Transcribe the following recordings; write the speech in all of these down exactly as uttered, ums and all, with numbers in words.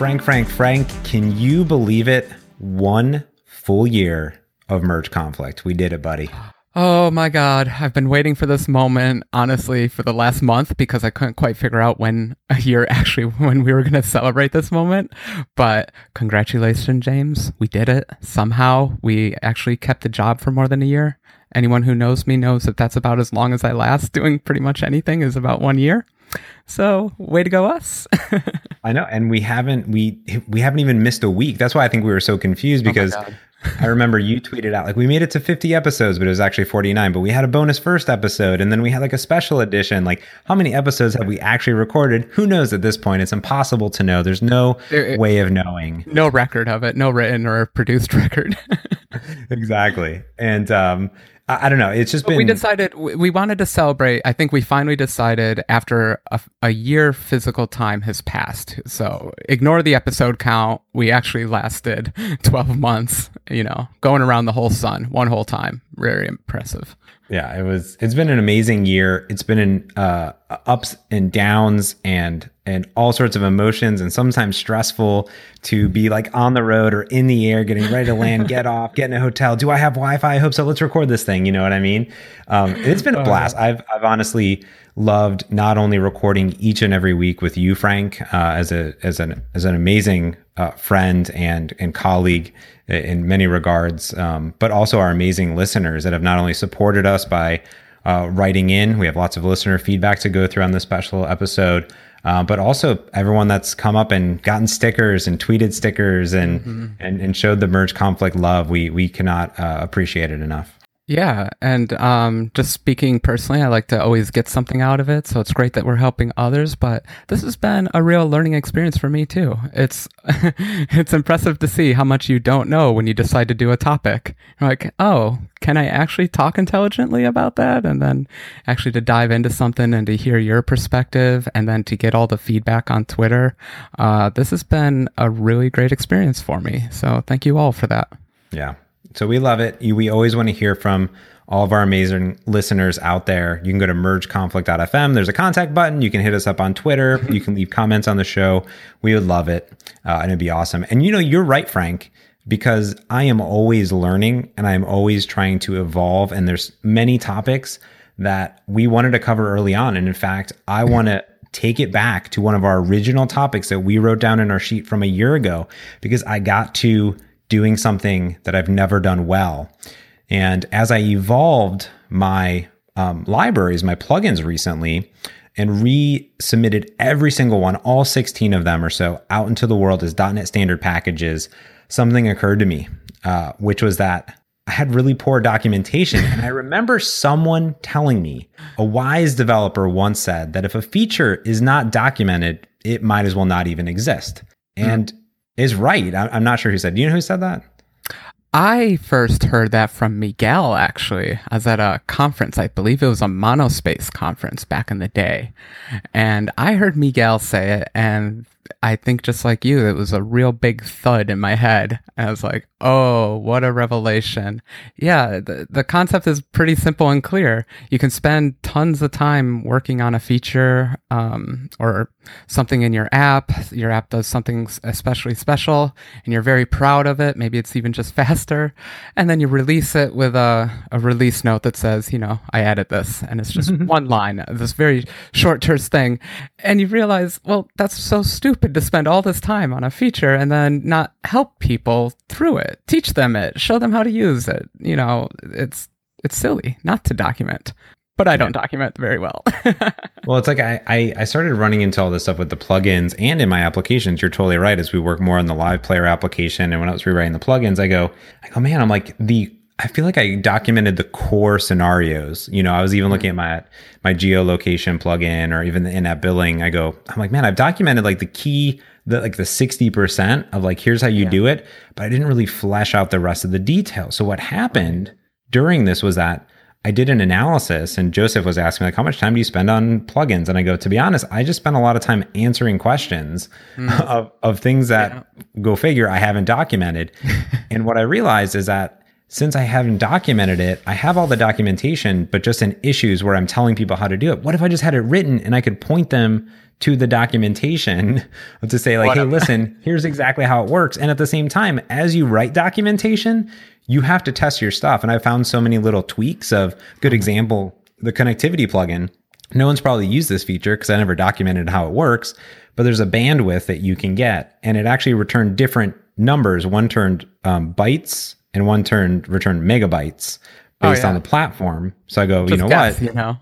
Frank, Frank, Frank, can you believe it? One full year of Merge Conflict. We did it, buddy. Oh my God. I've been waiting for this moment, honestly, for the last month because I couldn't quite figure out when a year actually when we were going to celebrate this moment. But congratulations, James. We did it. Somehow we actually kept the job for more than a year. Anyone who knows me knows that that's about as long as I last doing pretty much anything is about one year. So way to go us. I know. And we haven't, we, we haven't even missed a week. That's why I think we were so confused because oh I remember you tweeted out, like, we made it to fifty episodes, but it was actually forty-nine, but we had a bonus first episode. And then we had like a special edition. Like, how many episodes have we actually recorded? Who knows at this point? It's impossible to know. There's no there, way of knowing. No record of it. No written or produced record. Exactly. And, um, I don't know. It's just but been... We decided we wanted to celebrate. I think we finally decided after a, a year physical time has passed. So ignore the episode count. We actually lasted twelve months, you know, going around the whole sun one whole time. Very impressive. Yeah, it was. It's been an amazing year. It's been an uh, ups and downs and and all sorts of emotions and sometimes stressful to be like on the road or in the air, getting ready to land, get off, get in a hotel. Do I have Wi-Fi? I hope so. Let's record this thing. You know what I mean? Um, it's been a blast. I've I've honestly loved not only recording each and every week with you, Frank, uh, as a as an as an amazing uh, friend and and colleague in many regards, um, but also our amazing listeners that have not only supported us by uh, writing in. We have lots of listener feedback to go through on this special episode. Uh, but also everyone that's come up and gotten stickers and tweeted stickers and mm-hmm. and, and showed the Merge Conflict love. We we cannot uh, appreciate it enough. Yeah. And um, just speaking personally, I like to always get something out of it. So it's great that we're helping others. But this has been a real learning experience for me, too. It's it's impressive to see how much you don't know when you decide to do a topic. You're like, oh, can I actually talk intelligently about that? And then actually to dive into something and to hear your perspective and then to get all the feedback on Twitter. Uh, this has been a really great experience for me. So thank you all for that. Yeah. So we love it. We always want to hear from all of our amazing listeners out there. You can go to merge conflict dot f m. There's a contact button. You can hit us up on Twitter. You can leave comments on the show. We would love it. Uh, and it'd be awesome. And you know, you're right, Frank, because I am always learning and I'm always trying to evolve. And there's many topics that we wanted to cover early on. And in fact, I want to take it back to one of our original topics that we wrote down in our sheet from a year ago, because I got to doing something that I've never done well. And as I evolved my um, libraries, my plugins recently, and resubmitted every single one, all sixteen of them or so, out into the world as dot net standard packages, something occurred to me, uh, which was that I had really poor documentation. And I remember someone telling me, a wise developer once said that if a feature is not documented, it might as well not even exist. And mm-hmm. is right. I'm not sure who said. Do you know who said that? I first heard that from Miguel, actually. I was at a conference. I believe it was a Monospace conference back in the day. And I heard Miguel say it. And I think just like you, it was a real big thud in my head. And I was like, oh, what a revelation. Yeah, the, the concept is pretty simple and clear. You can spend tons of time working on a feature um, or something in your app. Your app does something especially special and you're very proud of it. Maybe it's even just fast. And then you release it with a, a release note that says, you know, I added this. And it's just one line, this very short terse thing. And you realize, well, that's so stupid to spend all this time on a feature and then not help people through it, teach them it, show them how to use it. You know, it's it's silly not to document. But I don't document very well. Well, it's like I, I, I started running into all this stuff with the plugins and in my applications. You're totally right. As we work more on the live player application and when I was rewriting the plugins, I go, I go, man, I'm like the, I feel like I documented the core scenarios. You know, I was even looking at my, my geolocation plugin or even the in-app billing. I go, I'm like, man, I've documented like the key, the, like the sixty percent of like, here's how you yeah. do it. But I didn't really flesh out the rest of the details. So what happened during this was that I did an analysis and Joseph was asking like, how much time do you spend on plugins? And I go, to be honest, I just spend a lot of time answering questions mm. of, of things that yeah. go figure I haven't documented. And what I realized is that since I haven't documented it, I have all the documentation, but just in issues where I'm telling people how to do it. What if I just had it written and I could point them to the documentation to say like, what hey, up? listen, here's exactly how it works. And at the same time, as you write documentation, you have to test your stuff. And I found so many little tweaks of, good example, the connectivity plugin. No one's probably used this feature because I never documented how it works, but there's a bandwidth that you can get. And it actually returned different numbers. One turned um, bytes and one turned returned megabytes based oh, yeah. on the platform. So I go, Just you know guess, what? You know,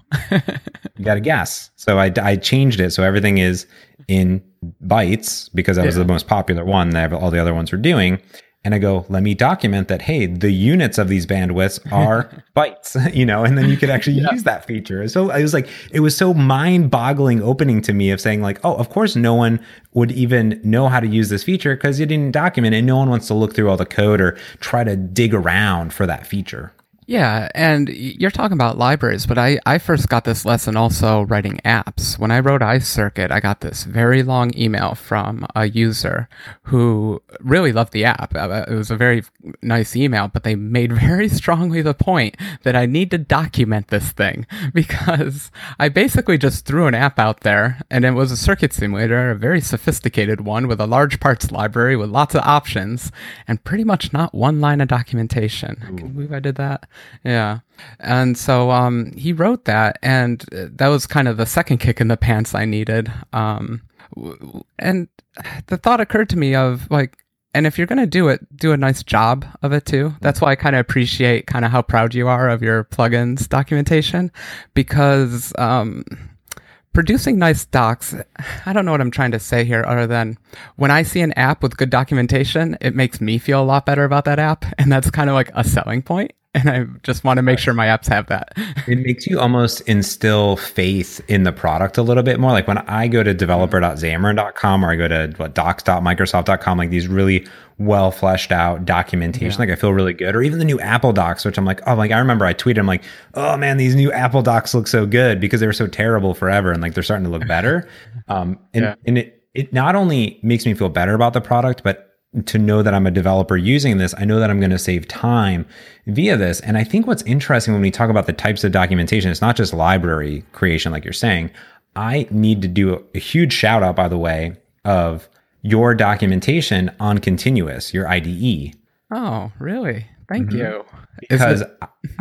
you got to guess. So I, I changed it. So everything is in bytes because that yeah. was the most popular one that all the other ones were doing. And I go, let me document that, hey, the units of these bandwidths are bytes, you know, and then you could actually yeah. use that feature. So I was like, it was so mind boggling opening to me of saying like, oh, of course, no one would even know how to use this feature because you didn't document it. No one wants to look through all the code or try to dig around for that feature. Yeah. And you're talking about libraries, but I, I first got this lesson also writing apps. When I wrote iCircuit, I got this very long email from a user who really loved the app. It was a very nice email, but they made very strongly the point that I need to document this thing because I basically just threw an app out there, and it was a circuit simulator, a very sophisticated one with a large parts library with lots of options and pretty much not one line of documentation. Ooh. I can't believe I did that. Yeah. And so um, he wrote that, and that was kind of the second kick in the pants I needed. Um, and the thought occurred to me of like, and if you're going to do it, do a nice job of it too. That's why I kind of appreciate kind of how proud you are of your plugins documentation, because um, producing nice docs, I don't know what I'm trying to say here other than when I see an app with good documentation, it makes me feel a lot better about that app. And that's kind of like a selling point. And I just want to make sure my apps have that. It makes you almost instill faith in the product a little bit more. Like when I go to developer dot xamarin dot com or I go to what, docs dot microsoft dot com, like these really well fleshed out documentation, yeah. like I feel really good. Or even the new Apple Docs, which I'm like, oh, like I remember I tweeted, I'm like, oh man, these new Apple Docs look so good because they were so terrible forever. And like, they're starting to look better. Um, and yeah. and it, it not only makes me feel better about the product, but to know that I'm a developer using this, I know that I'm going to save time via this. And I think what's interesting when we talk about the types of documentation, it's not just library creation, like you're saying. I need to do a huge shout out, by the way, of your documentation on Continuous, your I D E. Oh, really? Thank mm-hmm. you. Because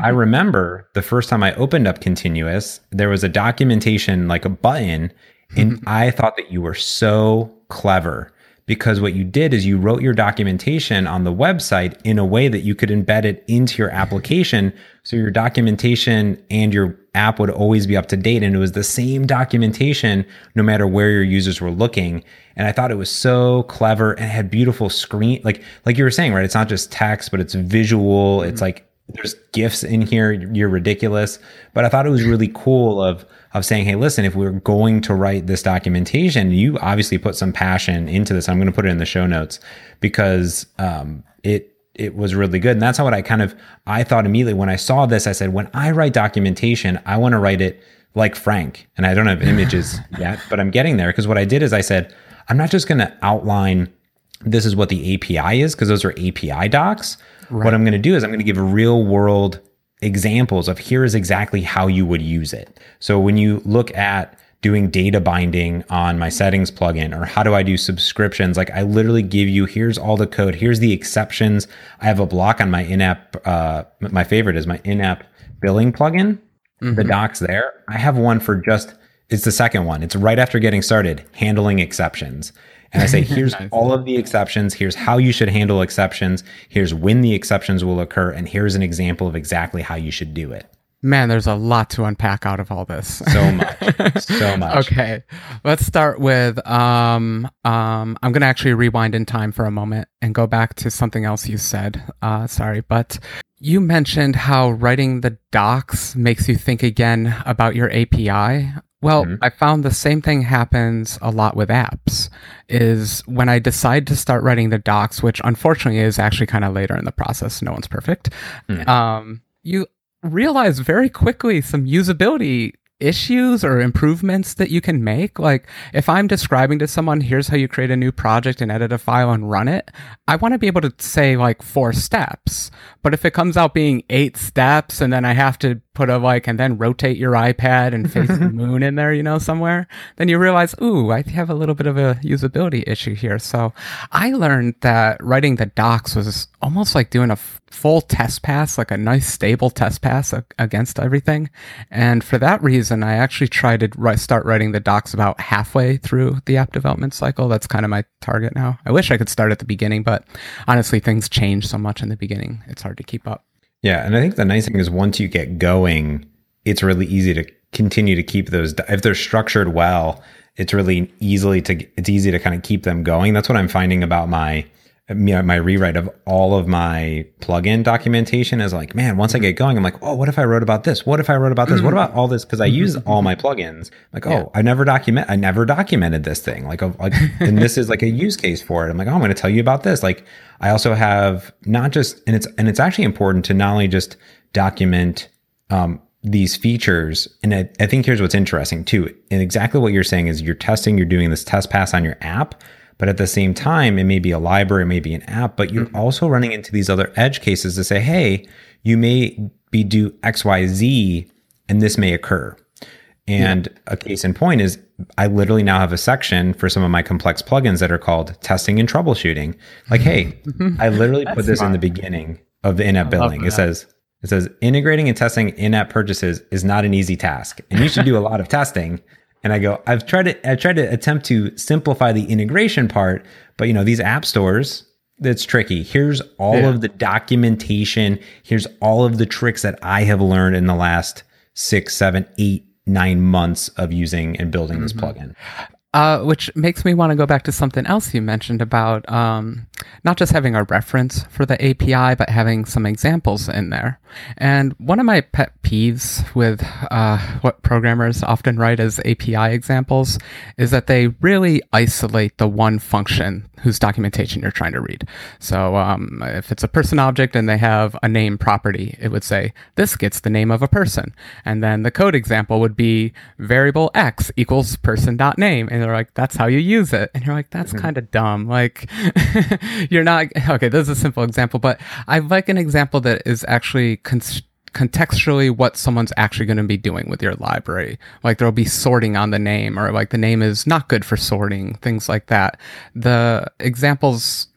I remember the first time I opened up Continuous, there was a documentation, like a button, and I thought that you were so clever. Because what you did is you wrote your documentation on the website in a way that you could embed it into your application. So your documentation and your app would always be up to date. And it was the same documentation, no matter where your users were looking. And I thought it was so clever and had beautiful screen. Like, like you were saying, right? It's not just text, but it's visual. Mm-hmm. It's like, there's GIFs in here. You're ridiculous. But I thought it was really cool of, of saying, hey, listen, if we're going to write this documentation, you obviously put some passion into this. I'm going to put it in the show notes because um, it, it was really good. And that's how what I kind of, I thought immediately when I saw this, I said, when I write documentation, I want to write it like Frank. And I don't have images yet, but I'm getting there. Because what I did is I said, I'm not just going to outline this is what the A P I is, because those are A P I docs. Right. What I'm going to do is I'm going to give real world examples of here is exactly how you would use it. So when you look at doing data binding on my settings plugin, or how do I do subscriptions? Like I literally give you, here's all the code, here's the exceptions. I have a block on my in-app. Uh, my favorite is my in-app billing plugin, mm-hmm. the docs there. I have one for just, it's the second one. It's right after getting started, handling exceptions. And I say, here's nice. all of the exceptions. Here's how you should handle exceptions. Here's when the exceptions will occur. And here's an example of exactly how you should do it. Man, there's a lot to unpack out of all this. So much. So much. Okay. Let's start with, um, um, I'm going to actually rewind in time for a moment and go back to something else you said. Uh, sorry, but you mentioned how writing the docs makes you think again about your A P I. Well, mm-hmm. I found the same thing happens a lot with apps, is when I decide to start writing the docs, which unfortunately is actually kind of later in the process. No one's perfect. Mm-hmm. Um, you realize very quickly some usability issues or improvements that you can make? Like, if I'm describing to someone, here's how you create a new project and edit a file and run it, I want to be able to say like four steps. But if it comes out being eight steps and then I have to put a like, and then rotate your iPad and face the moon in there, you know, somewhere, then you realize, ooh, I have a little bit of a usability issue here. So I learned that writing the docs was almost like doing a f- full test pass, like a nice stable test pass a- against everything. And for that reason, I actually tried to ri- start writing the docs about halfway through the app development cycle. That's kind of my target now. I wish I could start at the beginning, but honestly, things change so much in the beginning, it's hard to keep up. Yeah. And I think the nice thing is once you get going, it's really easy to continue to keep those. If they're structured well, it's really easily to, it's easy to kind of keep them going. That's what I'm finding about my, my rewrite of all of my plugin documentation is like, man, once I get going, I'm like, oh, what if I wrote about this? What if I wrote about this? What about all this? Cause I use all my plugins. Like, yeah. Oh, I never document, I never documented this thing. Like, like and this is like a use case for it. I'm like, oh, I'm going to tell you about this. Like, I also have not just, and it's, and it's actually important to not only just document, um, these features. And I, I think here's what's interesting too. And exactly what you're saying is you're testing, you're doing this test pass on your app, but at the same time, it may be a library, it may be an app, but you're mm-hmm. also running into these other edge cases to say, hey, you may be do X, Y, Z, and this may occur. And yeah. a case in point is I literally now have a section for some of my complex plugins that are called testing and troubleshooting. Like, hey, I literally put this smart. in the beginning of the in-app billing. It says, it says integrating and testing in-app purchases is not an easy task. And you should do a lot of testing. And I go, I've tried to, I tried to attempt to simplify the integration part, but you know, these app stores, that's tricky. Here's all yeah. of the documentation. Here's all of the tricks that I have learned in the last six, seven, eight, nine months of using and building mm-hmm. this plugin. Uh, which makes me want to go back to something else you mentioned about um, not just having a reference for the A P I, but having some examples in there. And one of my pet peeves with uh, what programmers often write as A P I examples is that they really isolate the one function whose documentation you're trying to read. So um, if it's a person object and they have a name property, it would say, this gets the name of a person. And then the code example would be variable x equals person.name. And they're like, that's how you use it. And you're like, that's mm-hmm. kind of dumb. Like, you're not, okay, this is a simple example, but I like an example that is actually con- contextually what someone's actually going to be doing with your library. Like, there'll be sorting on the name, or like the name is not good for sorting, things like that. The examples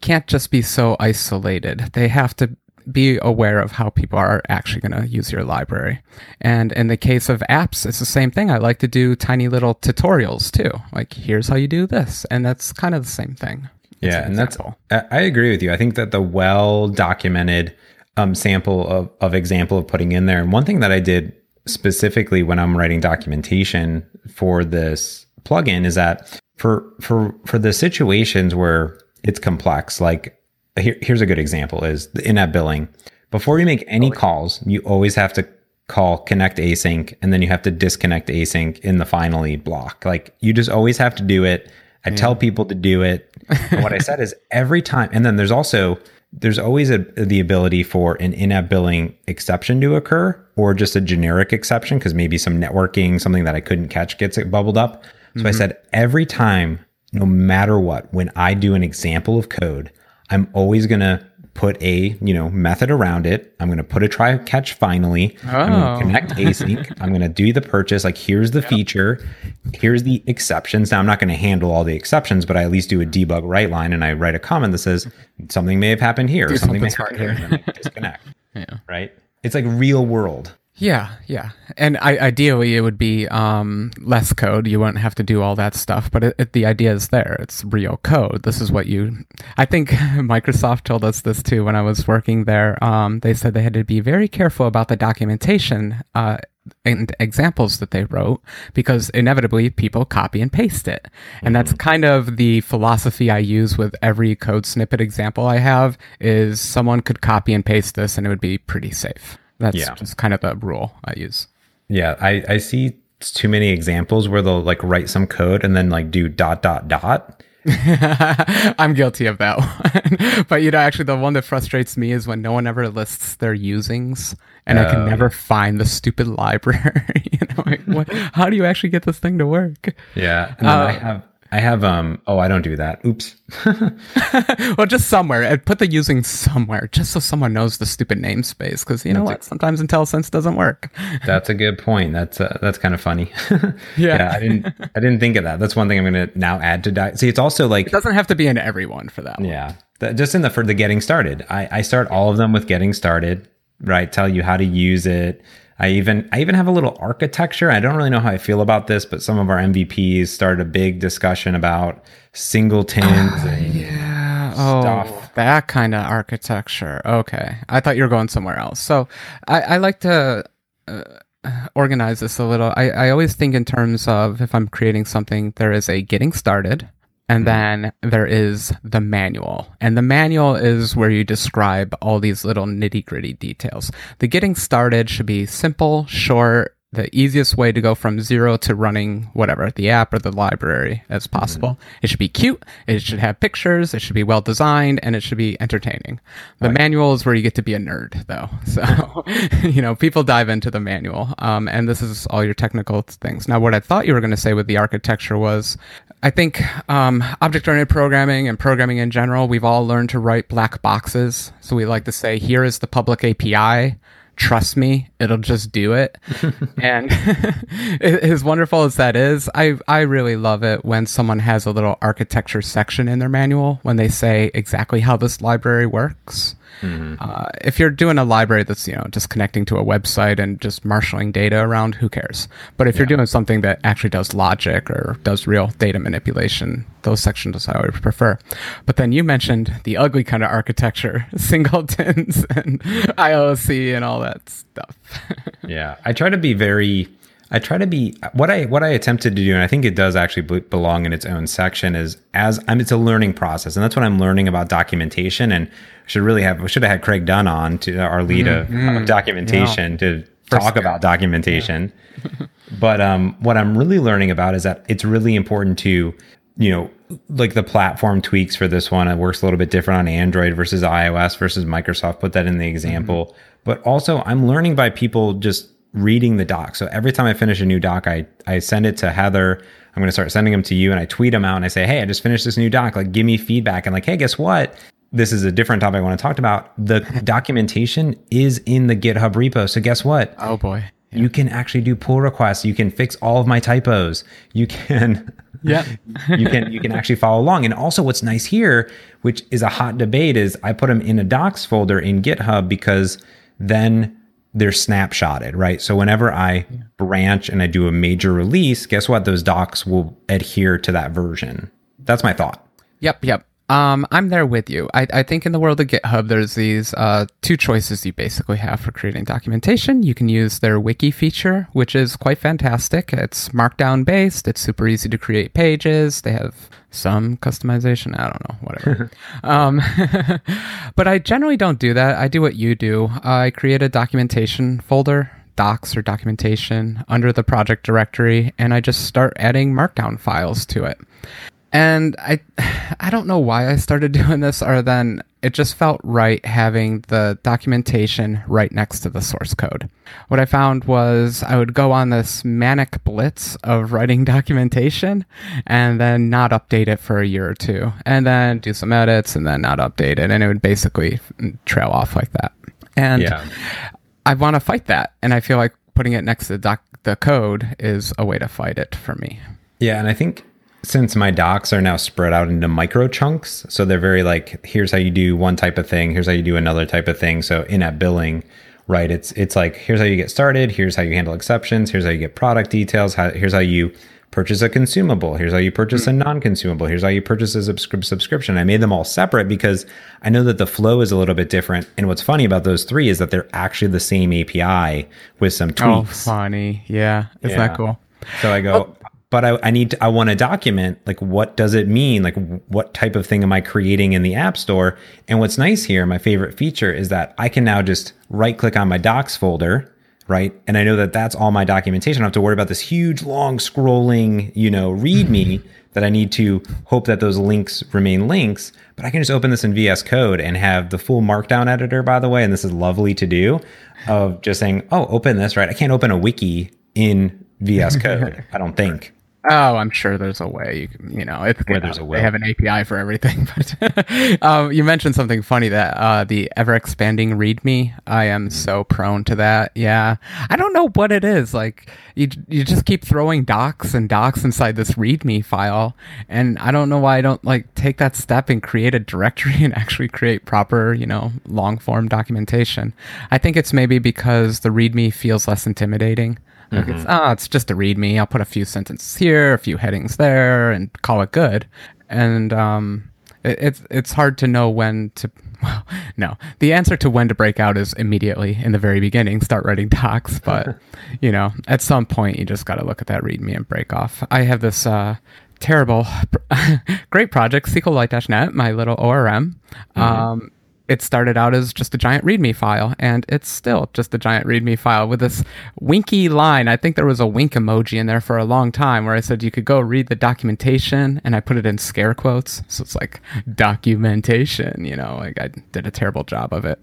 can't just be so isolated. They have to be aware of how people are actually going to use your library. And in the case of apps, it's the same thing. I like to do tiny little tutorials too. Like, here's how you do this. And that's kind of the same thing. That's yeah. An and example. That's, I agree with you. I think that the well-documented um, sample of, of example of putting in there. And one thing that I did specifically when I'm writing documentation for this plugin is that for, for, for the situations where it's complex, like, Here, here's a good example is the in-app billing. Before you make any calls, you always have to call connect async, and then you have to disconnect async in the finally block. Like, you just always have to do it. I yeah. tell people to do it. And what I said is every time. And then there's also, there's always a, the ability for an in-app billing exception to occur, or just a generic exception, because maybe some networking, something that I couldn't catch gets it bubbled up. So mm-hmm. I said every time, no matter what, when I do an example of code, I'm always going to put a, you know, method around it. I'm going to put a try catch finally. Oh. I'm going to connect async. I'm going to do the purchase. Like, here's the yep. feature. Here's the exceptions. Now, I'm not going to handle all the exceptions, but I at least do a debug write line, and I write a comment that says something may have happened here. Or something may happen here. And I disconnect. yeah. Right? It's like real world. Yeah, yeah. And I, ideally, it would be um, less code. You wouldn't have to do all that stuff. But it, it, the idea is there. It's real code. This is what you... I think Microsoft told us this, too, when I was working there. Um, they said they had to be very careful about the documentation uh, and examples that they wrote, because inevitably, people copy and paste it. And that's kind of the philosophy I use with every code snippet example I have, is someone could copy and paste this, and it would be pretty safe. That's yeah. just kind of a rule I use. Yeah, I, I see too many examples where they'll like write some code and then like do dot, dot, dot. I'm guilty of that one. But, you know, actually the one that frustrates me is when no one ever lists their usings and oh. I can never find the stupid library. You know, like, what, how do you actually get this thing to work? Yeah. And then uh, I have, I have, um, oh, I don't do that. Oops. Well, just somewhere. I put the using somewhere just so someone knows the stupid namespace. Cause you know that's what? A, Sometimes IntelliSense doesn't work. That's a good point. That's, uh, that's kind of funny. yeah. yeah. I didn't, I didn't think of that. That's one thing I'm going to now add to diet. See, it's also like, it doesn't have to be in everyone for that one. Yeah. That, just in the, for the getting started, I, I start all of them with getting started, right? Tell you how to use it. I even I even have a little architecture. I don't really know how I feel about this, but some of our M V Ps started a big discussion about singletons uh, and yeah. stuff. Oh, that kind of architecture. Okay. I thought you were going somewhere else. So I, I like to uh, organize this a little. I, I always think in terms of if I'm creating something, there is a getting started. And then there is the manual. And the manual is where you describe all these little nitty-gritty details. The getting started should be simple, short, the easiest way to go from zero to running whatever, the app or the library as possible. Mm-hmm. It should be cute. It should have pictures. It should be well designed and it should be entertaining. The right. manual is where you get to be a nerd though. So, you know, people dive into the manual. Um, and this is all your technical things. Now, what I thought you were going to say with the architecture was, I think, um, object-oriented programming and programming in general, we've all learned to write black boxes. So we like to say, here is the public A P I. Trust me, it'll just do it. And as wonderful as that is, I I really love it when someone has a little architecture section in their manual when they say exactly how this library works. Mm-hmm. Uh, if you're doing a library that's, you know, just connecting to a website and just marshaling data around, who cares? But if yeah. you're doing something that actually does logic or does real data manipulation, those sections I always prefer. But then you mentioned the ugly kind of architecture, singletons and I O C and all that stuff. yeah. I try to be very, I try to be, what I, what I attempted to do, and I think it does actually b- belong in its own section is as I'm, mean, it's a learning process. And that's what I'm learning about documentation. And should really have, we should have had Craig Dunn on to our lead mm-hmm. of, of documentation yeah. to First talk guy. about documentation. Yeah. But, um, what I'm really learning about is that it's really important to, you know, like the platform tweaks for this one, it works a little bit different on Android versus iOS versus Microsoft, put that in the example, mm-hmm. but also I'm learning by people just reading the doc. So every time I finish a new doc, I, I send it to Heather. I'm going to start sending them to you and I tweet them out and I say, hey, I just finished this new doc. Like, give me feedback. And like, hey, guess what? This is a different topic I want to talk about. The documentation is in the GitHub repo. So guess what? Oh boy. Yeah. You can actually do pull requests. You can fix all of my typos. You can, yeah, you can, you can actually follow along. And also what's nice here, which is a hot debate, is I put them in a docs folder in GitHub because then they're snapshotted, right? So whenever I yeah. branch and I do a major release, guess what? Those docs will adhere to that version. That's my thought. Yep. Yep. Um, I'm there with you. I, I think in the world of GitHub, there's these uh, two choices you basically have for creating documentation. You can use their wiki feature, which is quite fantastic. It's Markdown based. It's super easy to create pages. They have some customization. I don't know, whatever. um, but I generally don't do that. I do what you do. I create a documentation folder, docs or documentation, under the project directory, and I just start adding Markdown files to it. And I I don't know why I started doing this other than it just felt right having the documentation right next to the source code. What I found was I would go on this manic blitz of writing documentation and then not update it for a year or two and then do some edits and then not update it. And it would basically trail off like that. And yeah. I want to fight that. And I feel like putting it next to the, doc, the code is a way to fight it for me. Yeah, and I think since my docs are now spread out into micro chunks, so they're very like, here's how you do one type of thing, here's how you do another type of thing. So in-app billing, right? It's it's like, here's how you get started, here's how you handle exceptions, here's how you get product details, how, here's how you purchase a consumable, here's how you purchase a non-consumable, here's how you purchase a subscri- subscription. I made them all separate because I know that the flow is a little bit different. And what's funny about those three is that they're actually the same A P I with some tweaks. Oh, funny. Yeah. Isn't yeah. that cool? So I go... Oh. But I, I need to, I want to document, like, what does it mean? Like, what type of thing am I creating in the App Store? And what's nice here, my favorite feature, is that I can now just right click on my docs folder right? And I know that that's all my documentation. I don't have to worry about this huge, long scrolling, you know, README that I need to hope that those links remain links, but I can just open this in V S Code and have the full Markdown editor, by the way, and this is lovely to do, of just saying, oh, open this, right? I can't open a wiki in V S Code, I don't think. Oh, I'm sure there's a way. You can, you know, it's good. Yeah, they have an A P I for everything. But um, you mentioned something funny that uh, the ever-expanding README. I am so prone to that. Yeah, I don't know what it is. Like you, you just keep throwing docs and docs inside this README file, and I don't know why I don't like take that step and create a directory and actually create proper, you know, long-form documentation. I think it's maybe because the README feels less intimidating. Like it's, oh, it's just a README. I'll put a few sentences here, a few headings there, and call it good. And um, it, it's it's hard to know when to. Well, no, the answer to when to break out is immediately in the very beginning. Start writing docs, but you know, at some point, you just got to look at that README and break off. I have this. Uh, terrible, great project, S Q Lite dot net, my little O R M. Mm-hmm. Um, It started out as just a giant README file, and it's still just a giant README file with this winky line. I think there was a wink emoji in there for a long time where I said you could go read the documentation, and I put it in scare quotes. So it's like documentation, you know, like I did a terrible job of it.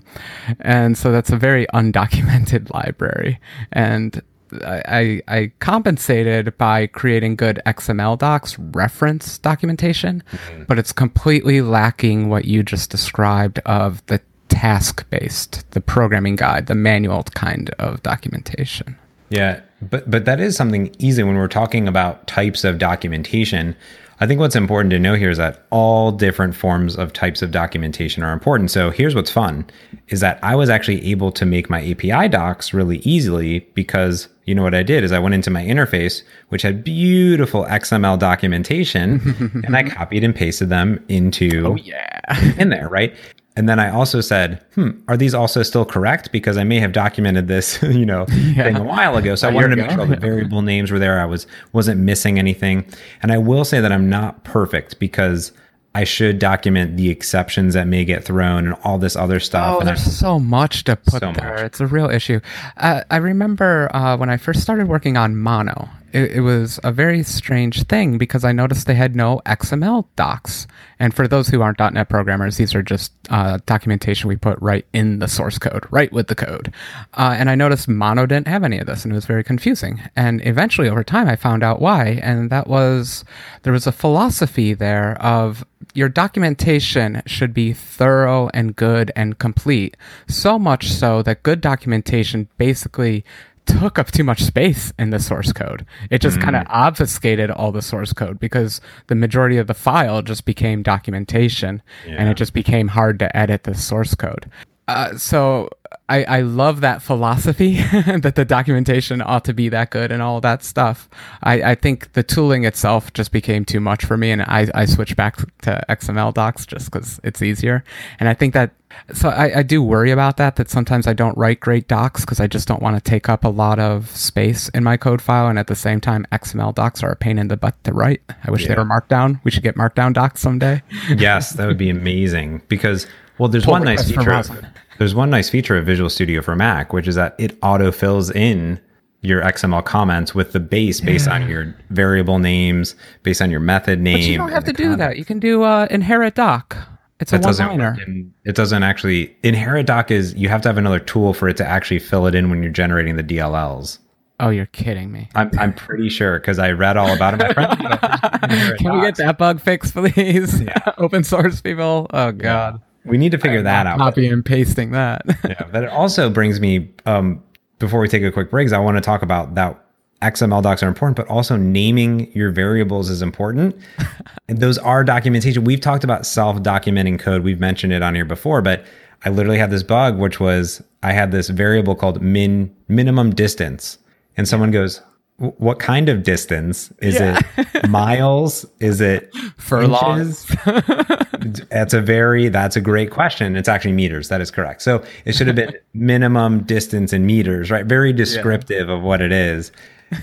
And so that's a very undocumented library. And I, I compensated by creating good X M L docs reference documentation, mm-hmm. but it's completely lacking what you just described of the task-based, the programming guide, the manual kind of documentation. Yeah, but but that is something easy when we're talking about types of documentation. I think what's important to know here is that all different forms of types of documentation are important. So here's what's fun is that I was actually able to make my A P I docs really easily because you know what I did is I went into my interface, which had beautiful X M L documentation and I copied and pasted them into oh, yeah. in there, right? And then I also said, hmm, are these also still correct? Because I may have documented this, you know, yeah. thing a while ago. So I wanted to make sure all the variable names were there. I was, wasn't missing anything. And I will say that I'm not perfect because I should document the exceptions that may get thrown and all this other stuff. Oh, and there's I'm, so much to put so there. Much. It's a real issue. Uh, I remember uh, when I first started working on Mono, it was a very strange thing because I noticed they had no X M L docs. And for those who aren't .dot net programmers, these are just uh, documentation we put right in the source code, right with the code. Uh, and I noticed Mono didn't have any of this, and it was very confusing. And eventually, over time, I found out why. And that was, there was a philosophy there of your documentation should be thorough and good and complete. So much so that good documentation basically took up too much space in the source code. It just mm. kind of obfuscated all the source code because the majority of the file just became documentation yeah. and it just became hard to edit the source code. Uh, so I, I love that philosophy that the documentation ought to be that good and all that stuff. I, I think the tooling itself just became too much for me, and I, I switched back to X M L docs just because it's easier. And I think that, so I, I do worry about that, that sometimes I don't write great docs because I just don't want to take up a lot of space in my code file. And at the same time, X M L docs are a pain in the butt to write. I wish yeah. they were Markdown. We should get Markdown docs someday. Yes, that would be amazing because... Well, there's one nice feature. Of, there's one nice feature of Visual Studio for Mac, which is that it auto fills in your X M L comments with the base based yeah. on your variable names, based on your method name. But you don't have to do comment. That. You can do uh, inherit doc. It's a one-liner. It doesn't actually inherit doc is you have to have another tool for it to actually fill it in when you're generating the D L Ls. Oh, you're kidding me. I'm I'm pretty sure because I read all about it. My friend, can we get that bug fixed, please? Yeah. Open source people. Oh God. Yeah. We need to figure that out. Copy and pasting that. Yeah, but it also brings me, um, before we take a quick break, I want to talk about that X M L docs are important, but also naming your variables is important. And those are documentation. We've talked about self-documenting code. We've mentioned it on here before, but I literally had this bug, which was I had this variable called min minimum distance. And someone goes, what kind of distance? Is yeah. it miles? Is it furlongs? That's a very, that's a great question. It's actually meters. That is correct. So it should have been minimum distance in meters, right? Very descriptive yeah. of what it is.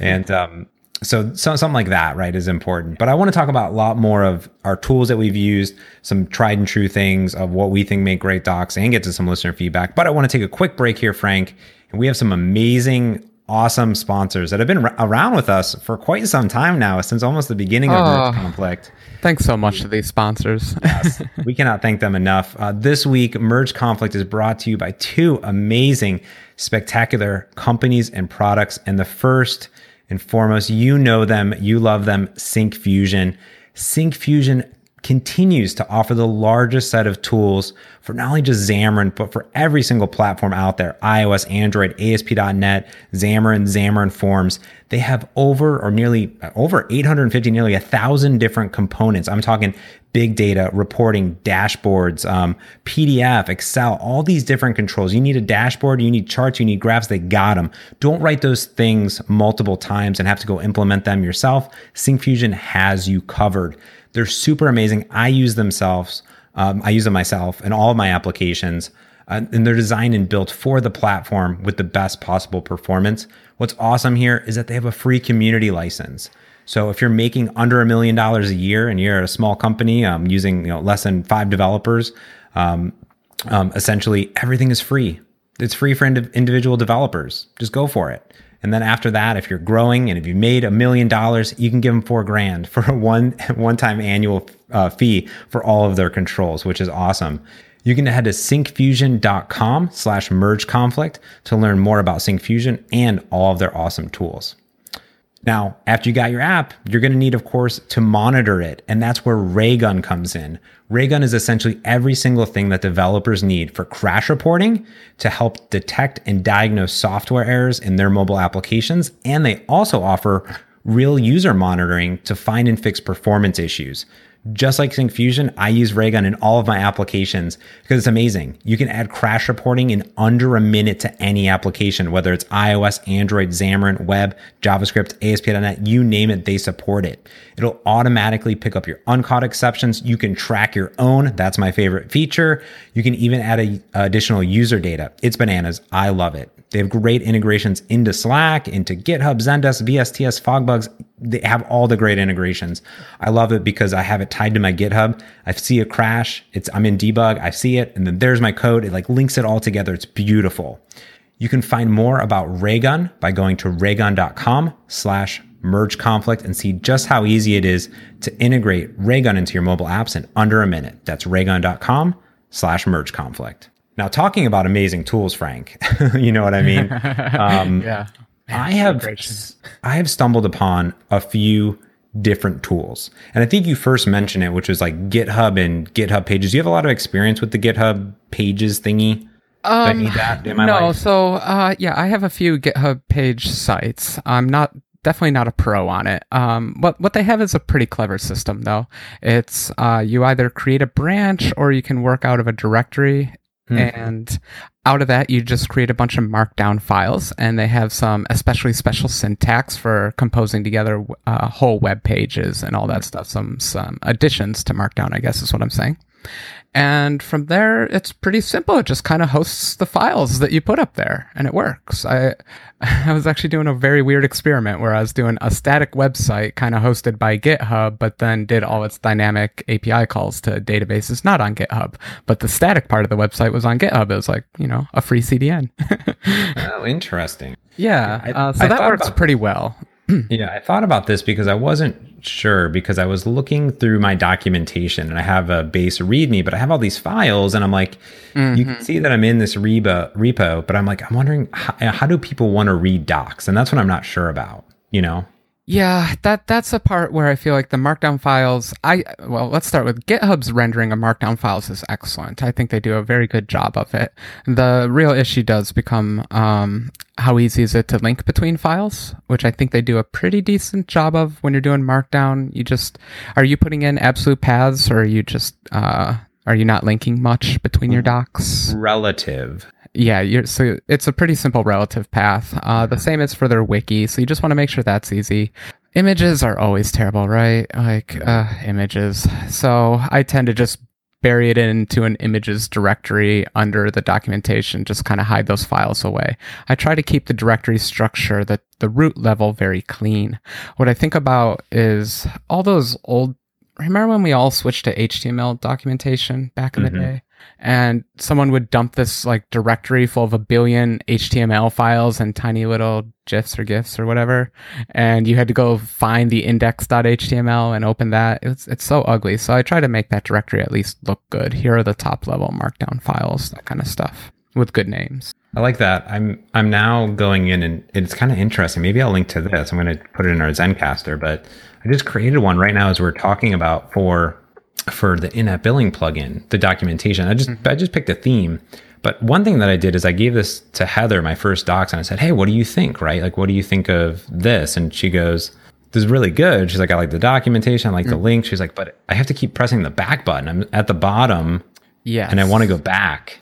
And um, so, so something like that, right, is important. But I want to talk about a lot more of our tools that we've used, some tried and true things of what we think make great docs and get to some listener feedback. But I want to take a quick break here, Frank. And we have some amazing, awesome sponsors that have been r- around with us for quite some time now, since almost the beginning of oh, Merge Conflict. Thanks so much to these sponsors. Yes, we cannot thank them enough. Uh, this week, Merge Conflict is brought to you by two amazing, spectacular companies and products. And the first and foremost, you know them, you love them, Syncfusion. Syncfusion continues to offer the largest set of tools for not only just Xamarin, but for every single platform out there, iOS, Android, A S P dot net, Xamarin, Xamarin Forms. They have over or nearly over eight hundred fifty, nearly a thousand different components. I'm talking big data, reporting, dashboards, um, P D F, Excel, all these different controls. You need a dashboard, you need charts, you need graphs, they got them. Don't write those things multiple times and have to go implement them yourself. Syncfusion has you covered. They're super amazing. I use themselves. Um, I use them myself in all of my applications. Uh, and they're designed and built for the platform with the best possible performance. What's awesome here is that they have a free community license. So if you're making under a million dollars a year and you're a small company um, using you know less than five developers, um, um, essentially everything is free. It's free for ind- individual developers. Just go for it. And then after that, if you're growing and if you made a million dollars, you can give them four grand for a one, one-time annual uh, fee for all of their controls, which is awesome. You can head to syncfusion.com slash merge conflict to learn more about Syncfusion and all of their awesome tools. Now, after you got your app, you're going to need, of course, to monitor it. And that's where Raygun comes in. Raygun is essentially every single thing that developers need for crash reporting to help detect and diagnose software errors in their mobile applications. And they also offer real user monitoring to find and fix performance issues. Just like Syncfusion, I use Raygun in all of my applications because it's amazing. You can add crash reporting in under a minute to any application, whether it's iOS, Android, Xamarin, web, JavaScript, A S P dot net, you name it, they support it. It'll automatically pick up your uncaught exceptions. You can track your own. That's my favorite feature. You can even add a, additional user data. It's bananas. I love it. They have great integrations into Slack, into GitHub, Zendesk, V S T S, Fogbugs. They have all the great integrations. I love it because I have it tied to my GitHub. I see a crash. It's I'm in debug. I see it. And then there's my code. It like links it all together. It's beautiful. You can find more about Raygun by going to raygun.com slash merge conflict and see just how easy it is to integrate Raygun into your mobile apps in under a minute. That's raygun.com slash merge conflict. Now, talking about amazing tools, Frank, you know what I mean? Um, yeah. Man, I have I have stumbled upon a few different tools. And I think you first mentioned it, which was like GitHub and GitHub Pages. Do you have a lot of experience with the GitHub Pages thingy? Um, I need that in my no, life? so uh, yeah, I have a few GitHub Page sites. I'm not definitely not a pro on it. Um, but what they have is a pretty clever system, though. It's uh, you either create a branch or you can work out of a directory. Mm-hmm. And out of that, you just create a bunch of Markdown files, and they have some especially special syntax for composing together uh, whole web pages and all that stuff. Some some additions to Markdown, I guess, is what I'm saying. And from there, it's pretty simple. It just kind of hosts the files that you put up there, and it works. I I was actually doing a very weird experiment where I was doing a static website kind of hosted by GitHub, but then did all its dynamic A P I calls to databases not on GitHub. But the static part of the website was on GitHub. It was like, you know, a free C D N. Well, interesting. Yeah, I, uh, so I that works about- pretty well. Yeah, I thought about this because I wasn't sure, because I was looking through my documentation and I have a base README, but I have all these files and I'm like, mm-hmm. You can see that I'm in this reba, repo, but I'm like, I'm wondering how, how do people want to read docs? And that's what I'm not sure about, you know? Yeah, that that's the part where I feel like the Markdown files, I well, let's start with GitHub's rendering of Markdown files is excellent. I think they do a very good job of it. The real issue does become um, how easy is it to link between files, which I think they do a pretty decent job of when you're doing Markdown. You just, are you putting in absolute paths, or are you just, uh, are you not linking much between your docs? Relative. Yeah, you're, so it's a pretty simple relative path. Uh, the same is for their wiki, so you just want to make sure that's easy. Images are always terrible, right? Like, uh, images. So I tend to just bury it into an images directory under the documentation, just kind of hide those files away. I try to keep the directory structure, the, the root level, very clean. What I think about is all those old... Remember when we all switched to H T M L documentation back in mm-hmm. the day? and someone would dump this like directory full of a billion H T M L files and tiny little GIFs or GIFs or whatever, and you had to go find the index dot H T M L and open that. It's it's so ugly. So I try to make that directory at least look good. Here are the top level Markdown files, that kind of stuff with good names. I like that. I'm I'm now going in, and it's kind of interesting. Maybe I'll link to this. I'm going to put it in our Zencastr, but I just created one right now as we're talking about for for the in-app billing plugin, the documentation. I just mm-hmm. I just picked a theme. But one thing that I did is I gave this to Heather, my first docs, and I said, hey, what do you think, right? Like, what do you think of this? And she goes, this is really good. She's like, I like the documentation. I like mm-hmm. the link. She's like, but I have to keep pressing the back button. I'm at the bottom, yes. and I want to go back.